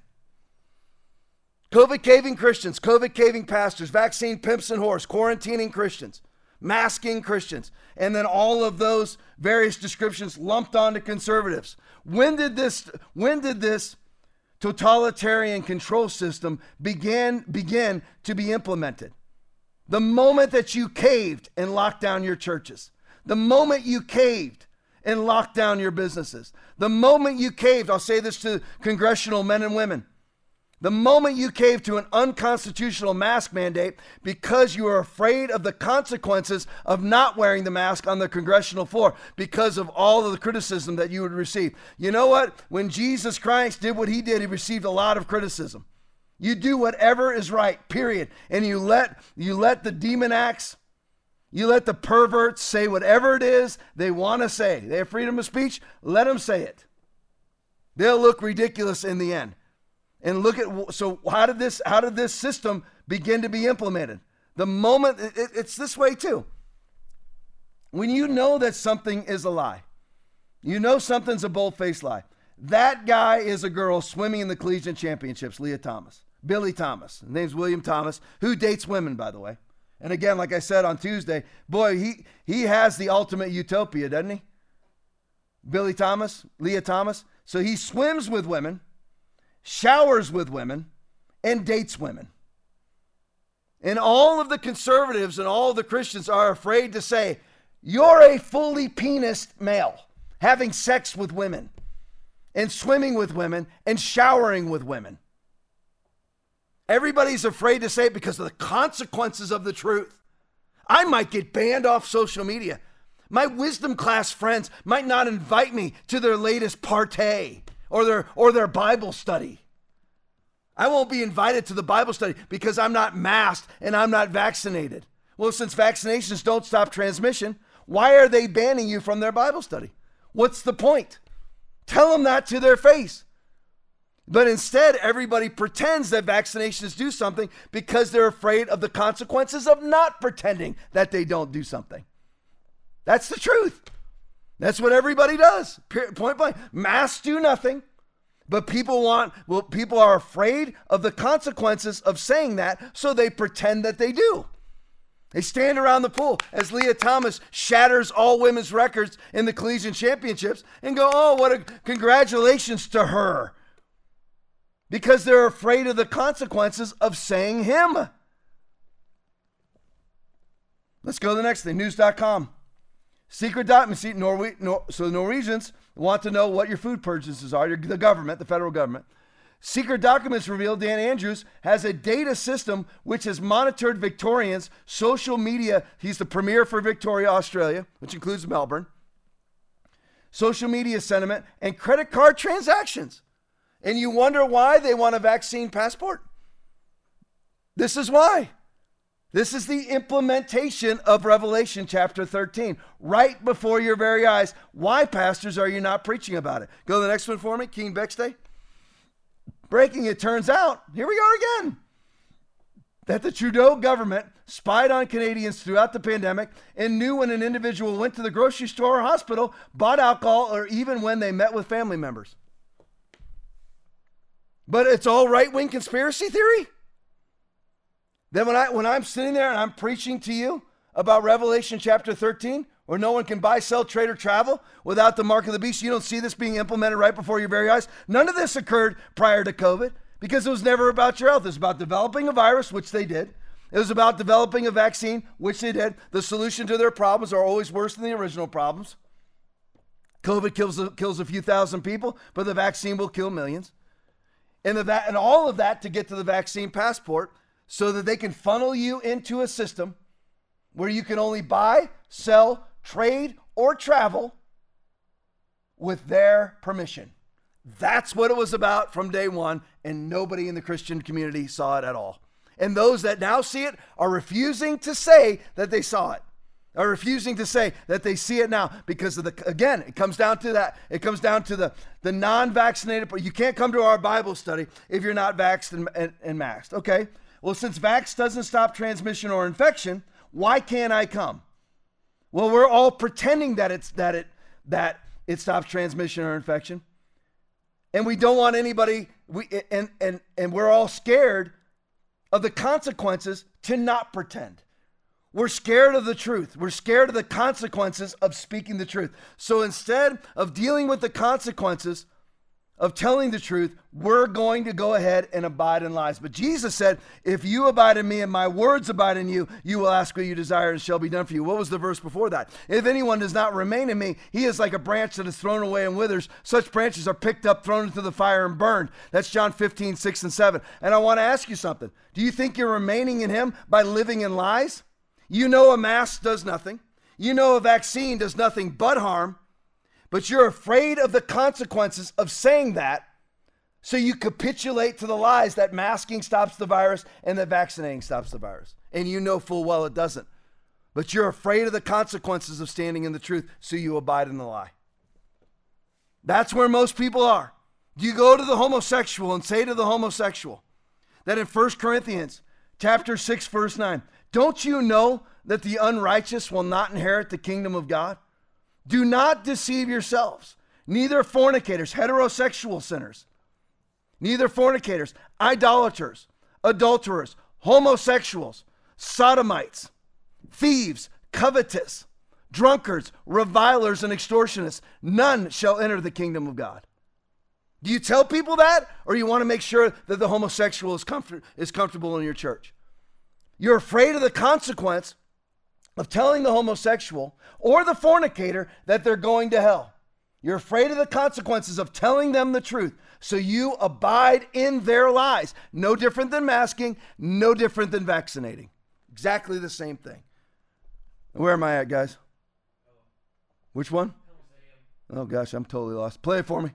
COVID caving Christians, COVID caving pastors, vaccine pimps and whores, quarantining Christians, masking Christians, and then all of those various descriptions lumped onto conservatives. When did this, when did this totalitarian control system began begin to be implemented? The moment that you caved and locked down your churches, the moment you caved and locked down your businesses, the moment you caved, I'll say this to congressional men and women, the moment you caved to an unconstitutional mask mandate because you were afraid of the consequences of not wearing the mask on the congressional floor because of all of the criticism that you would receive. You know what? When Jesus Christ did what he did, he received a lot of criticism. You do whatever is right, period. And you let you let the demoniacs, you let the perverts say whatever it is they want to say. They have freedom of speech. Let them say it. They'll look ridiculous in the end. And look at, so how did this how did this system begin to be implemented? The moment, it, it's this way too. When you know that something is a lie, you know something's a bold-faced lie. That guy is a girl swimming in the collegiate championships, Leah Thomas, Billy Thomas. His name's William Thomas, who dates women, by the way. And again, like I said on Tuesday, boy, he, he has the ultimate utopia, doesn't he? Billy Thomas, Leah Thomas. So he swims with women, showers with women, and dates women. And all of the conservatives and all the Christians are afraid to say, you're a fully penised male having sex with women. and swimming with women and showering with women. Everybody's afraid to say it because of the consequences of the truth. I might get banned off social media. My wisdom class friends might not invite me to their latest partay or their or their Bible study. I won't be invited to the Bible study because I'm not masked and I'm not vaccinated. Well, since vaccinations don't stop transmission, why are they banning you from their Bible study? What's the point? Tell them that to their face. But instead, everybody pretends that vaccinations do something because they're afraid of the consequences of not pretending that they don't do something. That's the truth. That's what everybody does. Point blank. Masks do nothing, but people want, well, people are afraid of the consequences of saying that, so they pretend that they do. They stand around the pool as Leah Thomas shatters all women's records in the collegiate championships and go, oh, what a congratulations to her. Because they're afraid of the consequences of saying him. Let's go to the next thing, news dot com. Secret document, see, Norwe- Nor- so the Norwegians want to know what your food purchases are, your, the government, the federal government. Secret documents reveal Dan Andrews has a data system which has monitored Victorians' social media. He's the premier for Victoria, Australia, which includes Melbourne. Social media sentiment and credit card transactions. And you wonder why they want a vaccine passport? This is why. This is the implementation of Revelation chapter thirteen, right before your very eyes. Why, pastors, are you not preaching about it? Go to the next one for me, Keen Bexday. Breaking, it turns out, here we are again, that the Trudeau government spied on Canadians throughout the pandemic and knew when an individual went to the grocery store or hospital, bought alcohol, or even when they met with family members. But it's all right-wing conspiracy theory? Then when, I, when I'm sitting there and I'm preaching to you about Revelation chapter thirteen, where no one can buy, sell, trade, or travel without the mark of the beast, you don't see this being implemented right before your very eyes. None of this occurred prior to COVID because it was never about your health. It was about developing a virus, which they did. It was about developing a vaccine, which they did. The solution to their problems are always worse than the original problems. COVID kills, kills a few thousand people, but the vaccine will kill millions. And, the, and all of that to get to the vaccine passport so that they can funnel you into a system where you can only buy, sell, trade, or travel with their permission. That's what it was about from day one, and nobody in the Christian community saw it at all. And those that now see it are refusing to say that they saw it, are refusing to say that they see it now because of the, again, it comes down to that. It comes down to the, the non-vaccinated. You can't come to our Bible study if you're not vaxxed and, and, and maxed. Okay, well, since vax doesn't stop transmission or infection, why can't I come? Well, we're all pretending that it's that it that it stops transmission or infection. And we don't want anybody, we and and and we're all scared of the consequences to not pretend. We're scared of the truth. We're scared of the consequences of speaking the truth. So instead of dealing with the consequences of telling the truth, we're going to go ahead and abide in lies. But Jesus said, if you abide in me and my words abide in you, you will ask what you desire and shall be done for you. What was the verse before that? If anyone does not remain in me, he is like a branch that is thrown away and withers. Such branches are picked up, thrown into the fire and burned. That's John fifteen, six and seven. And I want to ask you something. Do you think you're remaining in him by living in lies? You know a mask does nothing. You know a vaccine does nothing but harm. But you're afraid of the consequences of saying that, so you capitulate to the lies that masking stops the virus and that vaccinating stops the virus. And you know full well it doesn't. But you're afraid of the consequences of standing in the truth, so you abide in the lie. That's where most people are. You go to the homosexual and say to the homosexual that in First Corinthians chapter six, verse nine, don't you know that the unrighteous will not inherit the kingdom of God? Do not deceive yourselves, neither fornicators, heterosexual sinners, neither fornicators, idolaters, adulterers, homosexuals, sodomites, thieves, covetous, drunkards, revilers, and extortionists. None shall enter the kingdom of God. Do you tell people that, or you want to make sure that the homosexual is, comfort- is comfortable in your church? You're afraid of the consequence of telling the homosexual or the fornicator that they're going to hell. You're afraid of the consequences of telling them the truth, so you abide in their lies. No different than masking, no different than vaccinating. Exactly the same thing. Where am I at, guys? Which one? Oh, gosh, I'm totally lost. Play it for me.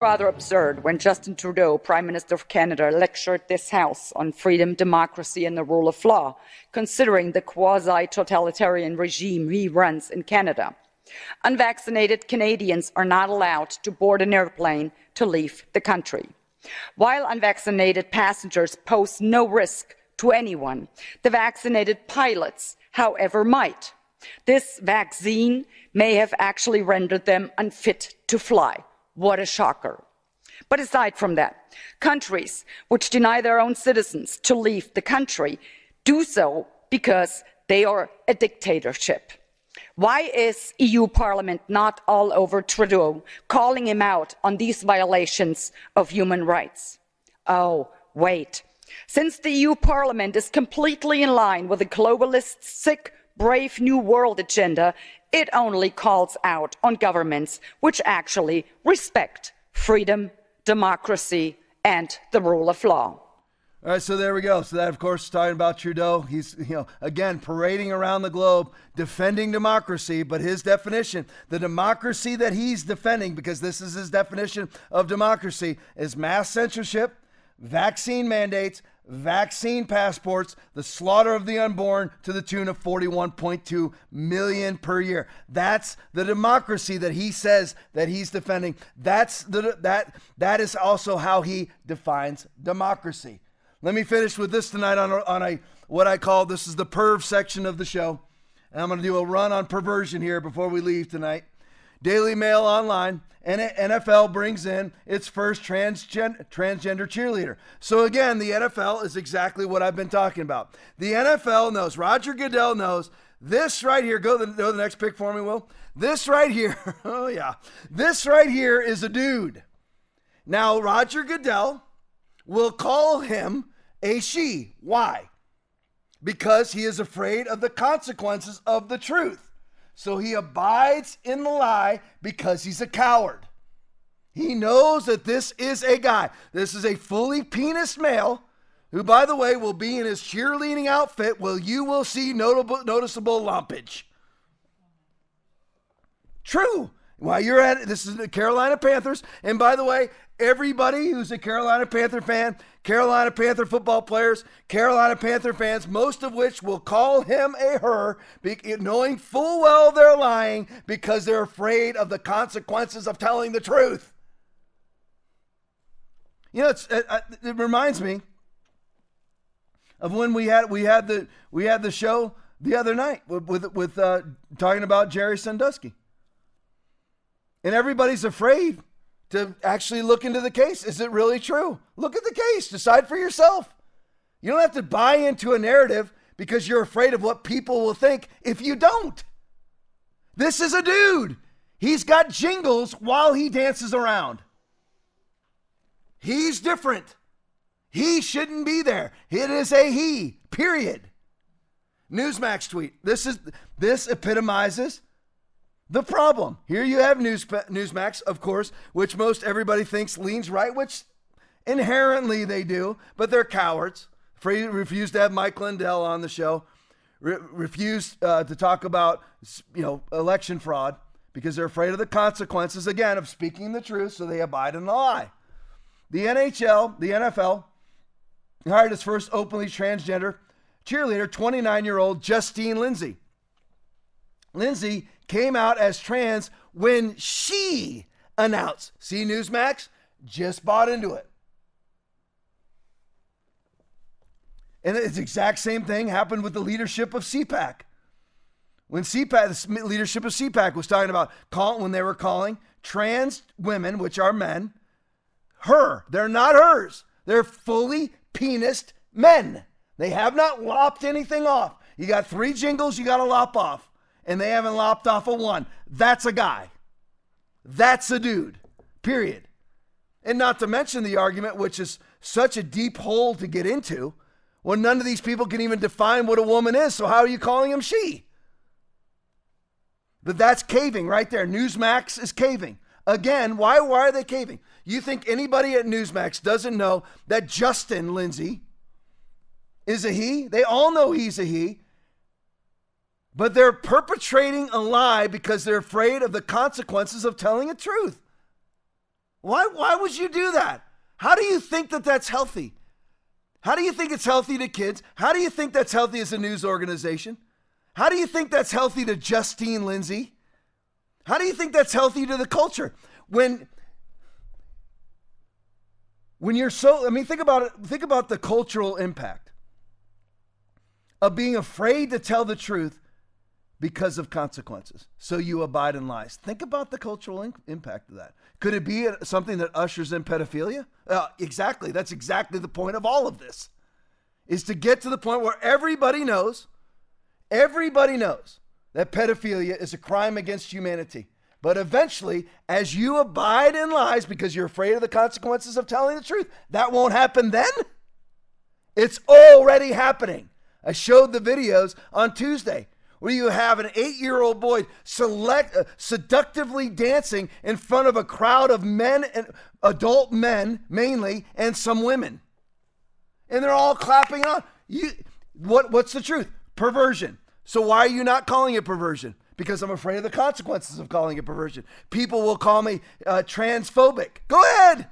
Rather absurd when Justin Trudeau, Prime Minister of Canada, lectured this House on freedom, democracy and the rule of law, considering the quasi-totalitarian regime he runs in Canada. Unvaccinated Canadians are not allowed to board an airplane to leave the country. While unvaccinated passengers pose no risk to anyone, the vaccinated pilots, however, might. This vaccine may have actually rendered them unfit to fly. What a shocker. But aside from that, countries which deny their own citizens to leave the country do so because they are a dictatorship. Why is E U Parliament not all over Trudeau, calling him out on these violations of human rights? Oh, wait. Since the E U Parliament is completely in line with the globalists' sick, brave new world agenda, it only calls out on governments which actually respect freedom, democracy, and the rule of law. All right, so there we go. So that, of course, talking about Trudeau. He's, you know, again, parading around the globe, defending democracy, but his definition, the democracy that he's defending, because this is his definition of democracy, is mass censorship, vaccine mandates, vaccine passports, the slaughter of the unborn to the tune of forty-one point two million per year. That's the democracy that he says that he's defending. That's the that that is also how he defines democracy. Let me finish with this tonight on a, on a what I call, this is the perv section of the show. And I'm going to do a run on perversion here before we leave tonight. Daily Mail Online, N F L brings in its first transgen- transgender cheerleader. So again, the N F L is exactly what I've been talking about. The N F L knows, Roger Goodell knows, this right here, go to the, go to the next pick for me, Will. This right here, oh yeah, this right here is a dude. Now, Roger Goodell will call him a she. Why? Because he is afraid of the consequences of the truth. So he abides in the lie because he's a coward. He knows that this is a guy. This is a fully penis male who, by the way, will be in his cheerleading outfit where you will see notable, noticeable lumpage. True. While you're at it, this is the Carolina Panthers. And by the way, everybody who's a Carolina Panther fan, Carolina Panther football players, Carolina Panther fans, most of which will call him a her, knowing full well they're lying because they're afraid of the consequences of telling the truth. You know, it's, it, it reminds me of when we had we had the we had the show the other night with with, with uh, talking about Jerry Sandusky, and everybody's afraid to actually look into the case. Is it really true? Look at the case. Decide for yourself. You don't have to buy into a narrative because you're afraid of what people will think if you don't. This is a dude. He's got jingles while he dances around. He's different. He shouldn't be there. It is a he, period. Newsmax tweet. This is this epitomizes the problem. Here you have News, Newsmax, of course, which most everybody thinks leans right, which inherently they do, but they're cowards. Free, refused to have Mike Lindell on the show, re- refused uh, to talk about, you know, election fraud because they're afraid of the consequences, again, of speaking the truth, so they abide in the lie. The N H L, the N F L, hired its first openly transgender cheerleader, twenty-nine-year-old Justine Lindsay. Lindsay came out as trans when she announced. See, Newsmax just bought into it. And it's the exact same thing happened with the leadership of C PAC. When C PAC, the leadership of C PAC was talking about, call, when they were calling trans women, which are men, her. They're not hers. They're fully penised men. They have not lopped anything off. You got three jingles you got to lop off, and they haven't lopped off a one. That's a guy. That's a dude, period. And not to mention the argument, which is such a deep hole to get into, when none of these people can even define what a woman is, so how are you calling him she? But that's caving right there. Newsmax is caving. Again, why, why are they caving? You think anybody at Newsmax doesn't know that Justin Lindsay is a he? They all know he's a he. But they're perpetrating a lie because they're afraid of the consequences of telling the truth. Why, why would you do that? How do you think that that's healthy? How do you think it's healthy to kids? How do you think that's healthy as a news organization? How do you think that's healthy to Justine Lindsay? How do you think that's healthy to the culture? When, when you're so, I mean, think about it. Think about the cultural impact of being afraid to tell the truth because of consequences. So you abide in lies. Think about the cultural in- impact of that. Could it be something that ushers in pedophilia? Uh, exactly. That's exactly the point of all of this, is to get to the point where everybody knows, everybody knows that pedophilia is a crime against humanity. But eventually, as you abide in lies because you're afraid of the consequences of telling the truth, that won't happen then. It's already happening. I showed the videos on Tuesday where you have an eight-year-old boy select, uh, seductively dancing in front of a crowd of men, and adult men mainly, and some women. And they're all clapping on. You, what? What's the truth? Perversion. So why are you not calling it perversion? Because I'm afraid of the consequences of calling it perversion. People will call me uh, transphobic. Go ahead.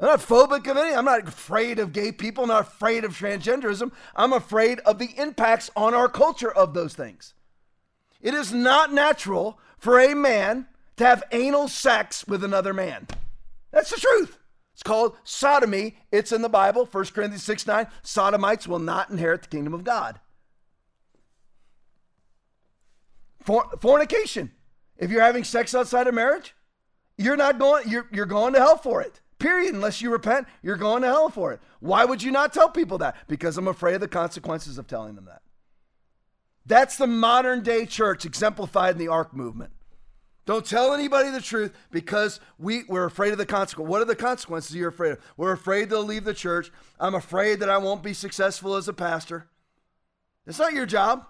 I'm not phobic of any. I'm not afraid of gay people. I'm not afraid of transgenderism. I'm afraid of the impacts on our culture of those things. It is not natural for a man to have anal sex with another man. That's the truth. It's called sodomy. It's in the Bible, First Corinthians six nine. Sodomites will not inherit the kingdom of God. For, fornication. If you're having sex outside of marriage, you're not going, you're, you're going to hell for it. Period. Unless you repent, you're going to hell for it. Why would you not tell people that? Because I'm afraid of the consequences of telling them that. That's the modern day church exemplified in the A R C movement. Don't tell anybody the truth because we, we're afraid of the consequences. What are the consequences you're afraid of? We're afraid they'll leave the church. I'm afraid that I won't be successful as a pastor. It's not your job.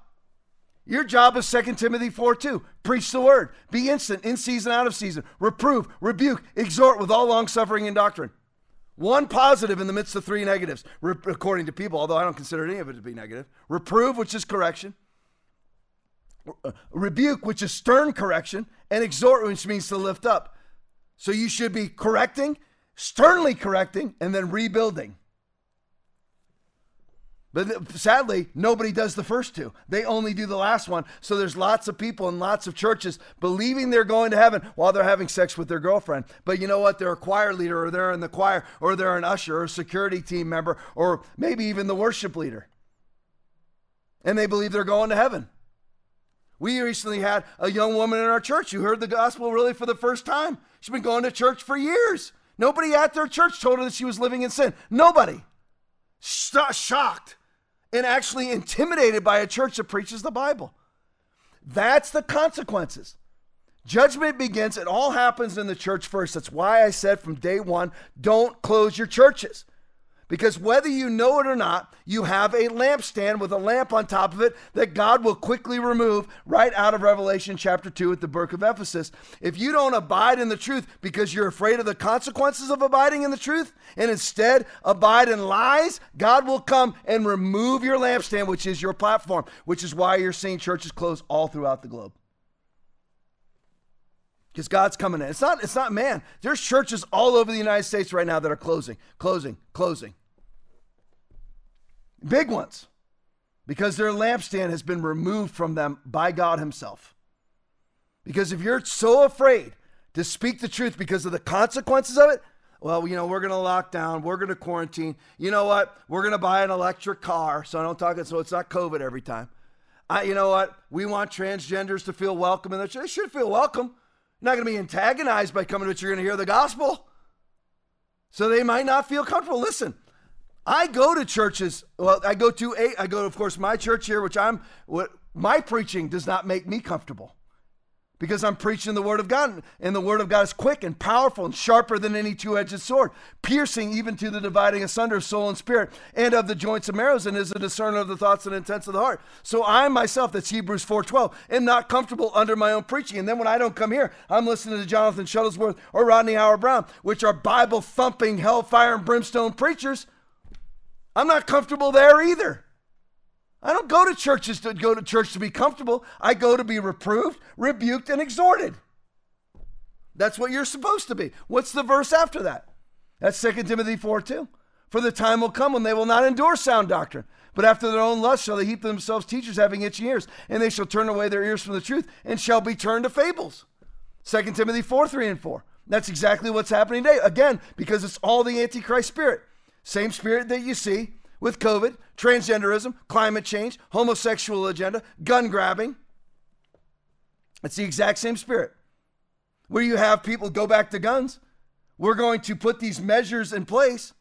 Your job is Second Timothy four two. Preach the word. Be instant, in season, out of season. Reprove, rebuke, exhort with all long-suffering and doctrine. One positive in the midst of three negatives, re- according to people, although I don't consider any of it to be negative. Reprove, which is correction. Rebuke, which is stern correction. And exhort, which means to lift up. So you should be correcting, sternly correcting, and then rebuilding. But sadly, nobody does the first two. They only do the last one. So there's lots of people in lots of churches believing they're going to heaven while they're having sex with their girlfriend. But you know what? They're a choir leader, or they're in the choir, or they're an usher, or a security team member, or maybe even the worship leader. And they believe they're going to heaven. We recently had a young woman in our church who heard the gospel really for the first time. She's been going to church for years. Nobody at their church told her that she was living in sin. Nobody. Shocked. And actually intimidated by a church that preaches the Bible. That's the consequences. Judgment begins. It all happens in the church first. That's why I said from day one, don't close your churches. Because whether you know it or not, you have a lampstand with a lamp on top of it that God will quickly remove right out of Revelation chapter two at the book of Ephesus. If you don't abide in the truth because you're afraid of the consequences of abiding in the truth, and instead abide in lies, God will come and remove your lampstand, which is your platform, which is why you're seeing churches close all throughout the globe. Because God's coming in. It's not, it's not man. There's churches all over the United States right now that are closing, closing, closing. Big ones, because their lampstand has been removed from them by God himself. Because if you're so afraid to speak the truth because of the consequences of it, well, you know, we're going to lock down. We're going to quarantine. You know what? We're going to buy an electric car. So I don't talk. So it's not COVID every time. I, you know what? We want transgenders to feel welcome. And they should feel welcome. You're not going to be antagonized by coming to it. You're going to hear the gospel. So they might not feel comfortable. Listen. I go to churches, well, I go to a, I go to, of course, my church here, which I'm, what my preaching does not make me comfortable. because I'm preaching the word of God, and the word of God is quick and powerful and sharper than any two-edged sword, piercing even to the dividing asunder of soul and spirit and of the joints and marrows, and is a discerner of the thoughts and intents of the heart. So I myself, that's Hebrews four twelve, am not comfortable under my own preaching. And then when I don't come here, I'm listening to Jonathan Shuttlesworth or Rodney Howard Brown, which are Bible-thumping, hellfire and brimstone preachers. I'm not comfortable there either. I don't go to churches to go to church to be comfortable. I go to be reproved, rebuked, and exhorted. That's what you're supposed to be. What's the verse after that? That's Second Timothy four two. For the time will come when they will not endure sound doctrine, but after their own lust shall they heap themselves teachers having itching ears, and they shall turn away their ears from the truth and shall be turned to fables. Second Timothy four three and four. That's exactly what's happening today. Again, because it's all the Antichrist spirit. Same spirit that you see with COVID, transgenderism, climate change, homosexual agenda, gun grabbing. It's the exact same spirit. Where you have people go back to guns, we're going to put these measures in place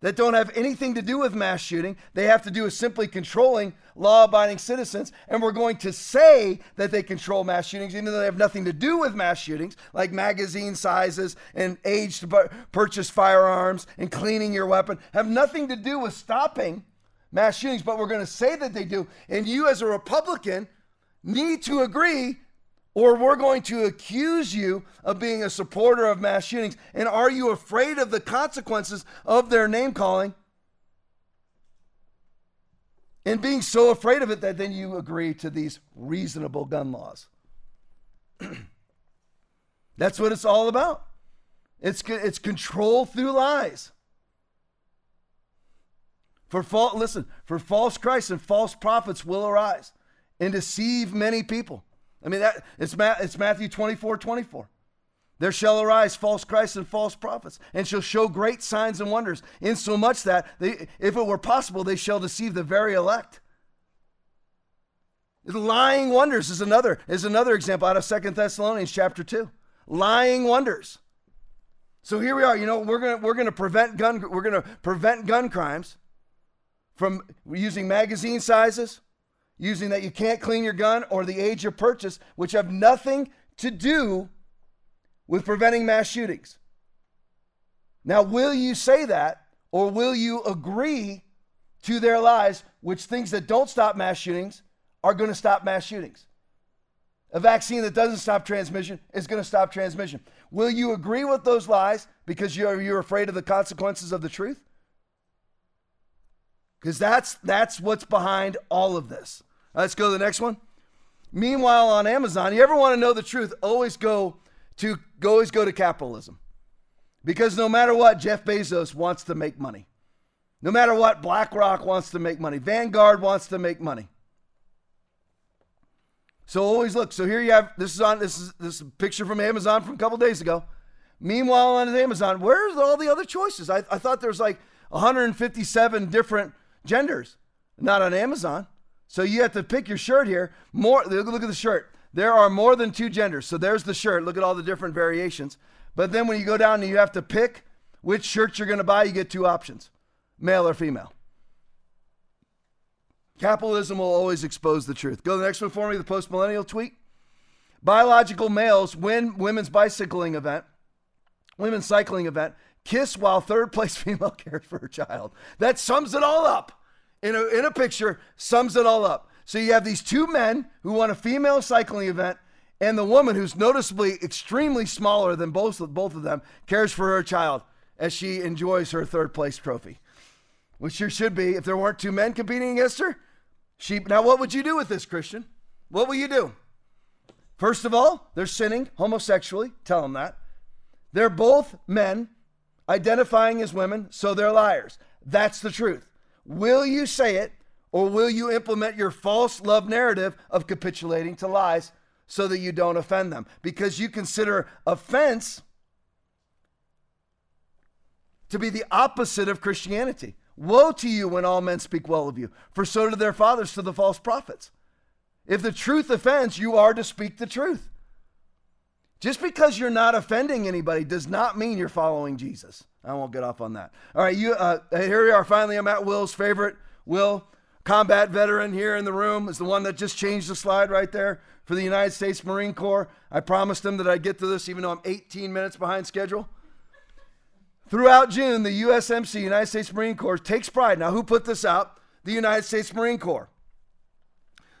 that don't have anything to do with mass shooting. They have to do with simply controlling law-abiding citizens, and we're going to say that they control mass shootings, even though they have nothing to do with mass shootings, like magazine sizes and age to purchase firearms and cleaning your weapon, have nothing to do with stopping mass shootings, but we're going to say that they do. And you as a Republican need to agree, or we're going to accuse you of being a supporter of mass shootings. And are you afraid of the consequences of their name calling? And being so afraid of it that then you agree to these reasonable gun laws. That's what it's all about. It's, it's control through lies. For false, listen, for false Christs and false prophets will arise and deceive many people. I mean, that it's, it's Matthew twenty-four twenty-four. There shall arise false Christs and false prophets, and shall show great signs and wonders, insomuch that they, if it were possible, they shall deceive the very elect. Lying wonders is another is another example out of Second Thessalonians chapter two. Lying wonders. So here we are. You know, we're gonna we're gonna prevent gun we're gonna prevent gun crimes from using magazine sizes, using that you can't clean your gun, or the age of purchase, which have nothing to do with preventing mass shootings. Now, will you say that, or will you agree to their lies, which things that don't stop mass shootings are going to stop mass shootings? A vaccine that doesn't stop transmission is going to stop transmission. Will you agree with those lies because you're, you're afraid of the consequences of the truth? Because that's, that's what's behind all of this. Let's go to the next one. Meanwhile, on Amazon, you ever want to know the truth, always go to go, always go to capitalism. Because no matter what, Jeff Bezos wants to make money. No matter what, BlackRock wants to make money. Vanguard wants to make money. So always look. So here you have, this is on this is this is a picture from Amazon from a couple days ago. Meanwhile, on Amazon, where's all the other choices? I, I thought there was like one hundred fifty-seven different genders, not on Amazon. So you have to pick your shirt here. More, look, look at the shirt. There are more than two genders. So there's the shirt. Look at all the different variations. But then when you go down and you have to pick which shirt you're going to buy, you get two options, male or female. Capitalism will always expose the truth. Go to the next one for me, the post-millennial tweet. Biological males win women's bicycling event, women's cycling event, kiss while third place female cares for her child. That sums it all up. In a, in a picture, sums it all up. So you have these two men who won a female cycling event, and the woman, who's noticeably extremely smaller than both, both of them, cares for her child as she enjoys her third place trophy. Which she should be, if there weren't two men competing against her. She, now, what would you do with this, Christian? What will you do? First of all, they're sinning homosexually. Tell them that. They're both men identifying as women, so they're liars. That's the truth. Will you say it, or will you implement your false love narrative of capitulating to lies so that you don't offend them? Because you consider offense to be the opposite of Christianity. Woe to you when all men speak well of you, for so do their fathers to the false prophets. If the truth offends, you are to speak the truth. Just because you're not offending anybody does not mean you're following Jesus. I won't get off on that. All right, you. Uh, here we are. Finally, I'm at Will's favorite. Will, combat veteran here in the room, is the one that just changed the slide right there for the United States Marine Corps. I promised them that I'd get to this even though I'm eighteen minutes behind schedule. Throughout June, the U S M C, United States Marine Corps, takes pride. Now, who put this out? The United States Marine Corps.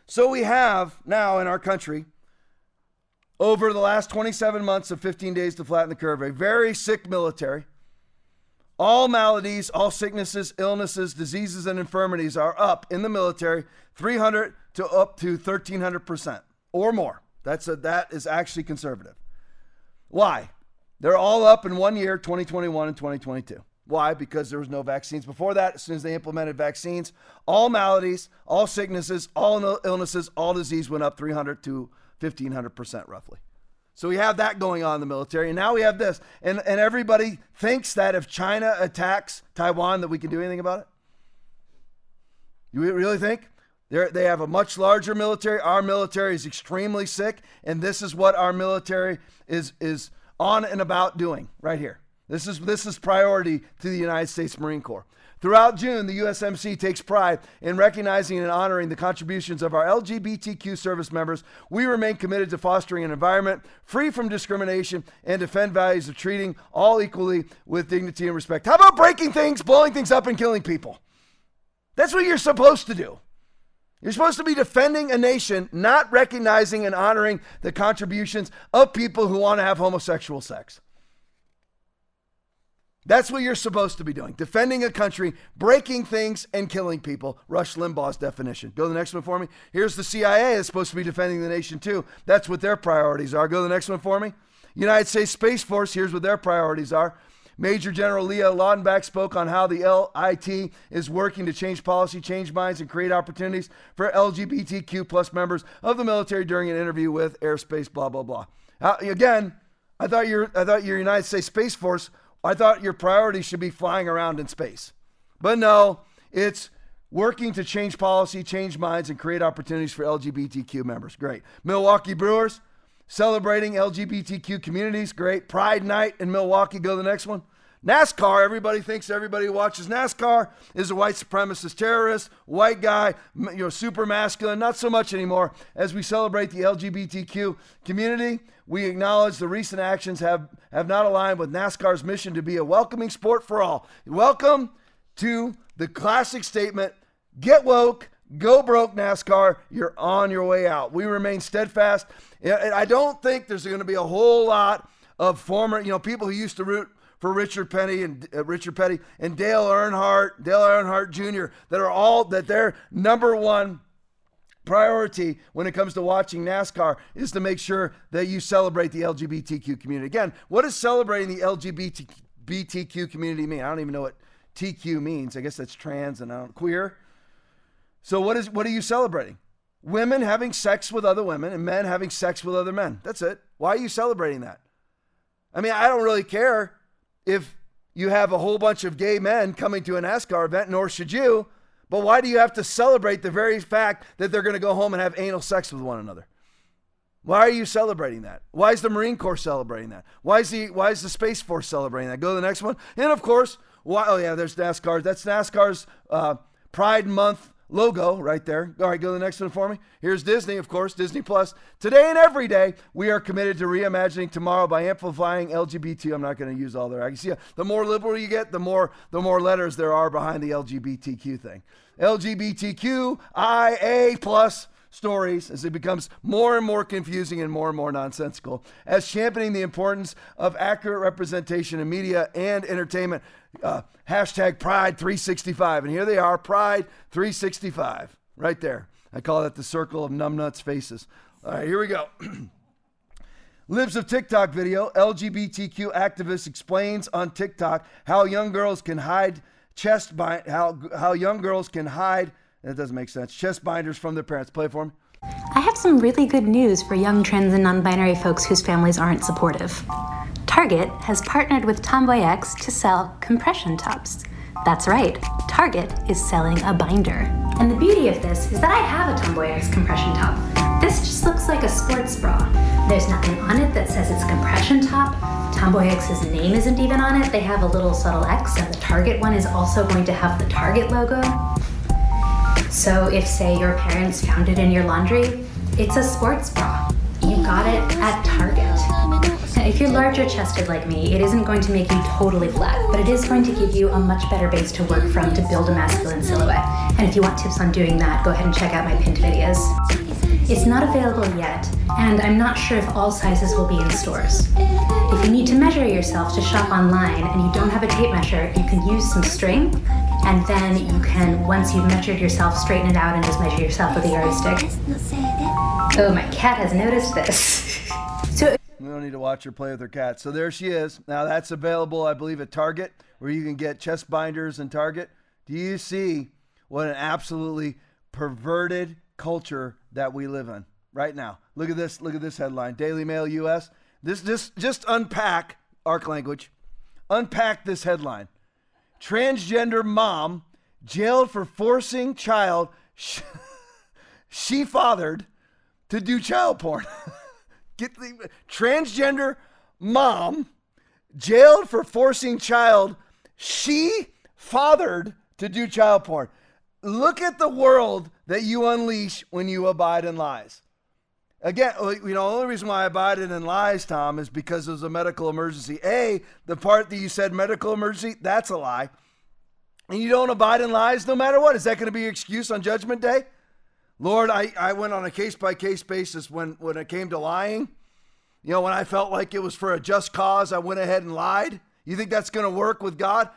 So we have now in our country, over the last twenty-seven months of fifteen days to flatten the curve, a very sick military. All maladies, all sicknesses, illnesses, diseases, and infirmities are up in the military three hundred to up to thirteen hundred percent or more. That's a, that is actually conservative. Why? They're all up in one year, twenty twenty-one and twenty twenty-two. Why? Because there was no vaccines before that. As soon as they implemented vaccines, all maladies, all sicknesses, all illnesses, all disease went up three hundred to fifteen hundred percent roughly. So we have that going on in the military. And now we have this. And, and everybody thinks that if China attacks Taiwan, that we can do anything about it. You really think? They're, they have a much larger military. Our military is extremely sick. And this is what our military is is on and about doing right here. This is this is priority to the United States Marine Corps. Throughout June, the U S M C takes pride in recognizing and honoring the contributions of our L G B T Q service members. We remain committed to fostering an environment free from discrimination and defend values of treating all equally with dignity and respect. How about breaking things, blowing things up, and killing people? That's what you're supposed to do. You're supposed to be defending a nation, not recognizing and honoring the contributions of people who want to have homosexual sex. That's what you're supposed to be doing. Defending a country, breaking things, and killing people. Rush Limbaugh's definition. Go to the next one for me. Here's the C I A is supposed to be defending the nation too. That's what their priorities are. Go to the next one for me. United States Space Force, here's what their priorities are. Major General Leah Lautenbach spoke on how the L I T is working to change policy, change minds, and create opportunities for L G B T Q plus members of the military during an interview with Airspace, blah, blah, blah. Uh, again, I thought your I thought your United States Space Force, I thought your priority should be flying around in space. But no, it's working to change policy, change minds, and create opportunities for L G B T Q members. Great. Milwaukee Brewers, celebrating L G B T Q communities. Great. Pride Night in Milwaukee. Go to the next one. NASCAR, everybody thinks everybody who watches NASCAR is a white supremacist terrorist, white guy, you know, super masculine. Not so much anymore. As we celebrate the L G B T Q community, we acknowledge the recent actions have, have not aligned with NASCAR's mission to be a welcoming sport for all. Welcome to the classic statement, get woke, go broke, NASCAR, you're on your way out. We remain steadfast. I don't think there's going to be a whole lot of former, you know, people who used to root for Richard Petty and uh, Richard Petty and Dale Earnhardt, Dale Earnhardt Junior, that are all that their number one priority when it comes to watching NASCAR is to make sure that you celebrate the L G B T Q community. Again, what does celebrating the L G B T Q community mean? I don't even know what T Q means. I guess that's trans and I don't, queer. So what is what are you celebrating? Women having sex with other women and men having sex with other men. That's it. Why are you celebrating that? I mean, I don't really care if you have a whole bunch of gay men coming to a NASCAR event, nor should you, but why do you have to celebrate the very fact that they're going to go home and have anal sex with one another? Why are you celebrating that? Why is the Marine Corps celebrating that? Why is the, why is the Space Force celebrating that? Go to the next one. And of course, why, oh yeah, there's NASCAR. That's NASCAR's uh, Pride Month logo right there. All right, go to the next one for me. Here's Disney, of course, Disney Plus. Today and every day, we are committed to reimagining tomorrow by amplifying L G B T. I'm not going to use all there. I can see the more liberal you get, the more the more letters there are behind the L G B T Q thing. L G B T Q I A plus stories as it becomes more and more confusing and more and more nonsensical. As championing the importance of accurate representation in media and entertainment, uh, hashtag Pride three sixty-five. And here they are, Pride three sixty-five, right there. I call that the circle of numbnuts faces. All right, here we go. Libs of TikTok video, L G B T Q activist explains on TikTok how young girls can hide chest by, how, how young girls can hide That doesn't make sense. Chest binders from their parents. Play for me. I have some really good news for young trans and non-binary folks whose families aren't supportive. Target has partnered with TomboyX to sell compression tops. That's right, Target is selling a binder. And the beauty of this is that I have a TomboyX compression top. This just looks like a sports bra. There's nothing on it that says it's a compression top. TomboyX's name isn't even on it. They have a little subtle X, and the Target one is also going to have the Target logo. So if, say, your parents found it in your laundry, it's a sports bra. got it at Target. If you're larger chested like me, it isn't going to make you totally flat, but it is going to give you a much better base to work from to build a masculine silhouette. And if you want tips on doing that, go ahead and check out my pinned videos. It's not available yet, and I'm not sure if all sizes will be in stores. If you need to measure yourself to shop online and you don't have a tape measure, you can use some string, and then you can, once you've measured yourself, straighten it out and just measure yourself with a yardie stick. Oh, my cat has noticed this. So we don't need to watch her play with her cat. So there she is. Now that's available, I believe, at Target, where you can get chest binders in Target. Do you see what an absolutely perverted culture that we live in right now? Look at this. Look at this headline. Daily Mail U S. This just just unpack arc language. Unpack this headline. Transgender mom jailed for forcing child she, she fathered to do child porn. Get the transgender mom jailed for forcing child she fathered to do child porn. Look at the world that you unleash when you abide in lies. Again, you know, the only reason why I abided in lies, Tom, is because it was a medical emergency. A, the part that you said medical emergency, that's a lie. And you don't abide in lies no matter what. Is that going to be your excuse on Judgment Day? Lord, I, I went on a case-by-case basis when, when it came to lying. You know, when I felt like it was for a just cause, I went ahead and lied. You think that's going to work with God?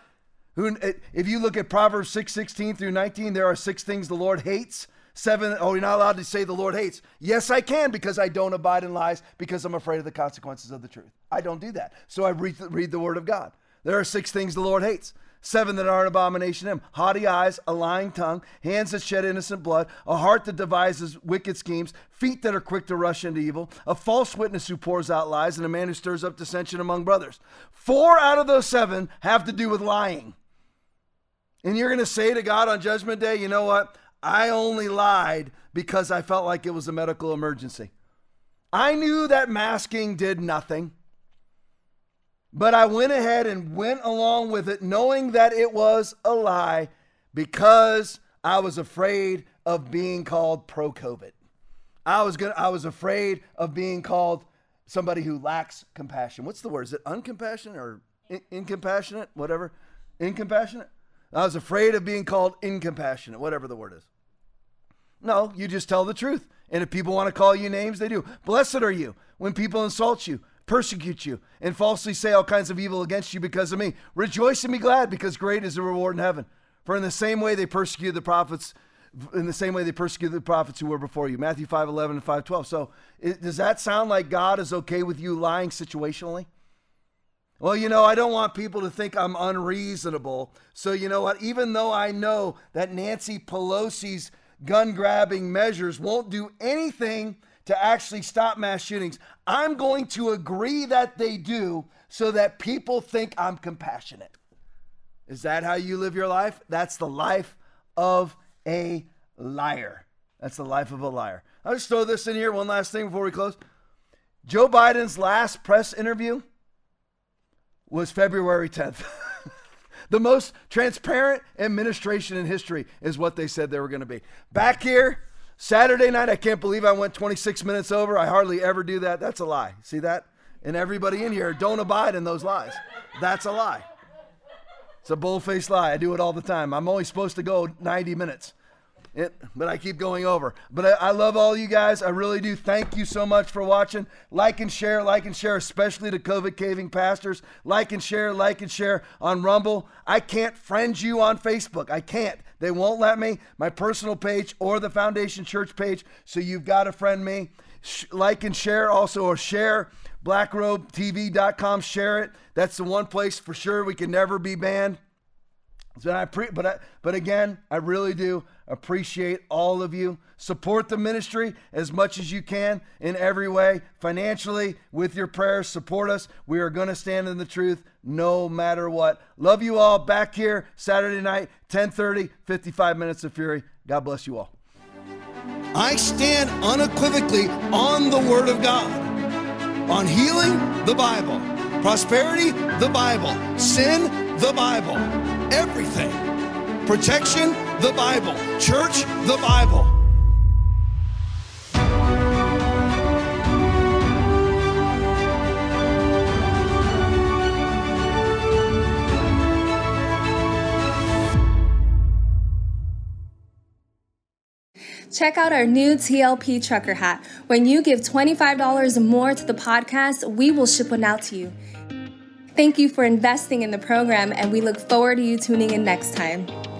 Who, if you look at Proverbs six sixteen through nineteen, there are six things the Lord hates. Seven, oh, you're not allowed to say the Lord hates. Yes, I can, because I don't abide in lies, because I'm afraid of the consequences of the truth. I don't do that. So I read, read the word of God. There are six things the Lord hates. Seven that are an abomination to him: haughty eyes, a lying tongue, hands that shed innocent blood, a heart that devises wicked schemes, feet that are quick to rush into evil, a false witness who pours out lies, and a man who stirs up dissension among brothers. Four out of those seven have to do with lying. And you're going to say to God on Judgment Day, you know what? I only lied because I felt like it was a medical emergency. I knew that masking did nothing, but I went ahead and went along with it knowing that it was a lie because I was afraid of being called pro-COVID. I was gonna, I was afraid of being called somebody who lacks compassion. What's the word? Is it uncompassionate or in- incompassionate? Whatever. Incompassionate? I was afraid of being called incompassionate, whatever the word is. No, you just tell the truth. And if people want to call you names, they do. Blessed are you when people insult you, persecute you, and falsely say all kinds of evil against you because of me. Rejoice and be glad, because great is the reward in heaven. For in the same way they persecuted the prophets, in the same way they persecuted the prophets who were before you. Matthew five eleven and five twelve. So it, does that sound like God is okay with you lying situationally? Well, you know, I don't want people to think I'm unreasonable. So you know what? Even though I know that Nancy Pelosi's gun-grabbing measures won't do anything to actually stop mass shootings, I'm going to agree that they do so that people think I'm compassionate. Is that how you live your life? That's the life of a liar. That's the life of a liar. I'll just throw this in here. One last thing before we close. Joe Biden's last press interview was February tenth. The most transparent administration in history is what they said they were going to be. Back here, Saturday night, I can't believe I went twenty-six minutes over. I hardly ever do that. That's a lie. See that? And everybody in here, don't abide in those lies. That's a lie. It's a bold-faced lie. I do it all the time. I'm only supposed to go ninety minutes, it, but I keep going over. But I, I love all you guys. I really do. Thank you so much for watching. Like and share, like and share, especially to COVID caving pastors. Like and share, like and share on Rumble. I can't friend you on Facebook. I can't. They won't let me. My personal page or the Foundation Church page. So you've got to friend me. Sh- like and share also, or share black robe t v dot com. Share it. That's the one place for sure we can never be banned. But I pre- but I, but again, I really do appreciate all of you. Support the ministry as much as you can in every way. Financially, with your prayers, support us. We are going to stand in the truth no matter what. Love you all. Back here Saturday night, ten thirty, fifty-five minutes of fury. God bless you all. I stand unequivocally on the word of God. On healing, the Bible. Prosperity, the Bible. Sin, the Bible. Everything. Protection, the Bible. Church, the Bible. Check out our new T L P trucker hat. When you give twenty-five dollars more to the podcast, we will ship one out to you. Thank you for investing in the program, and we look forward to you tuning in next time.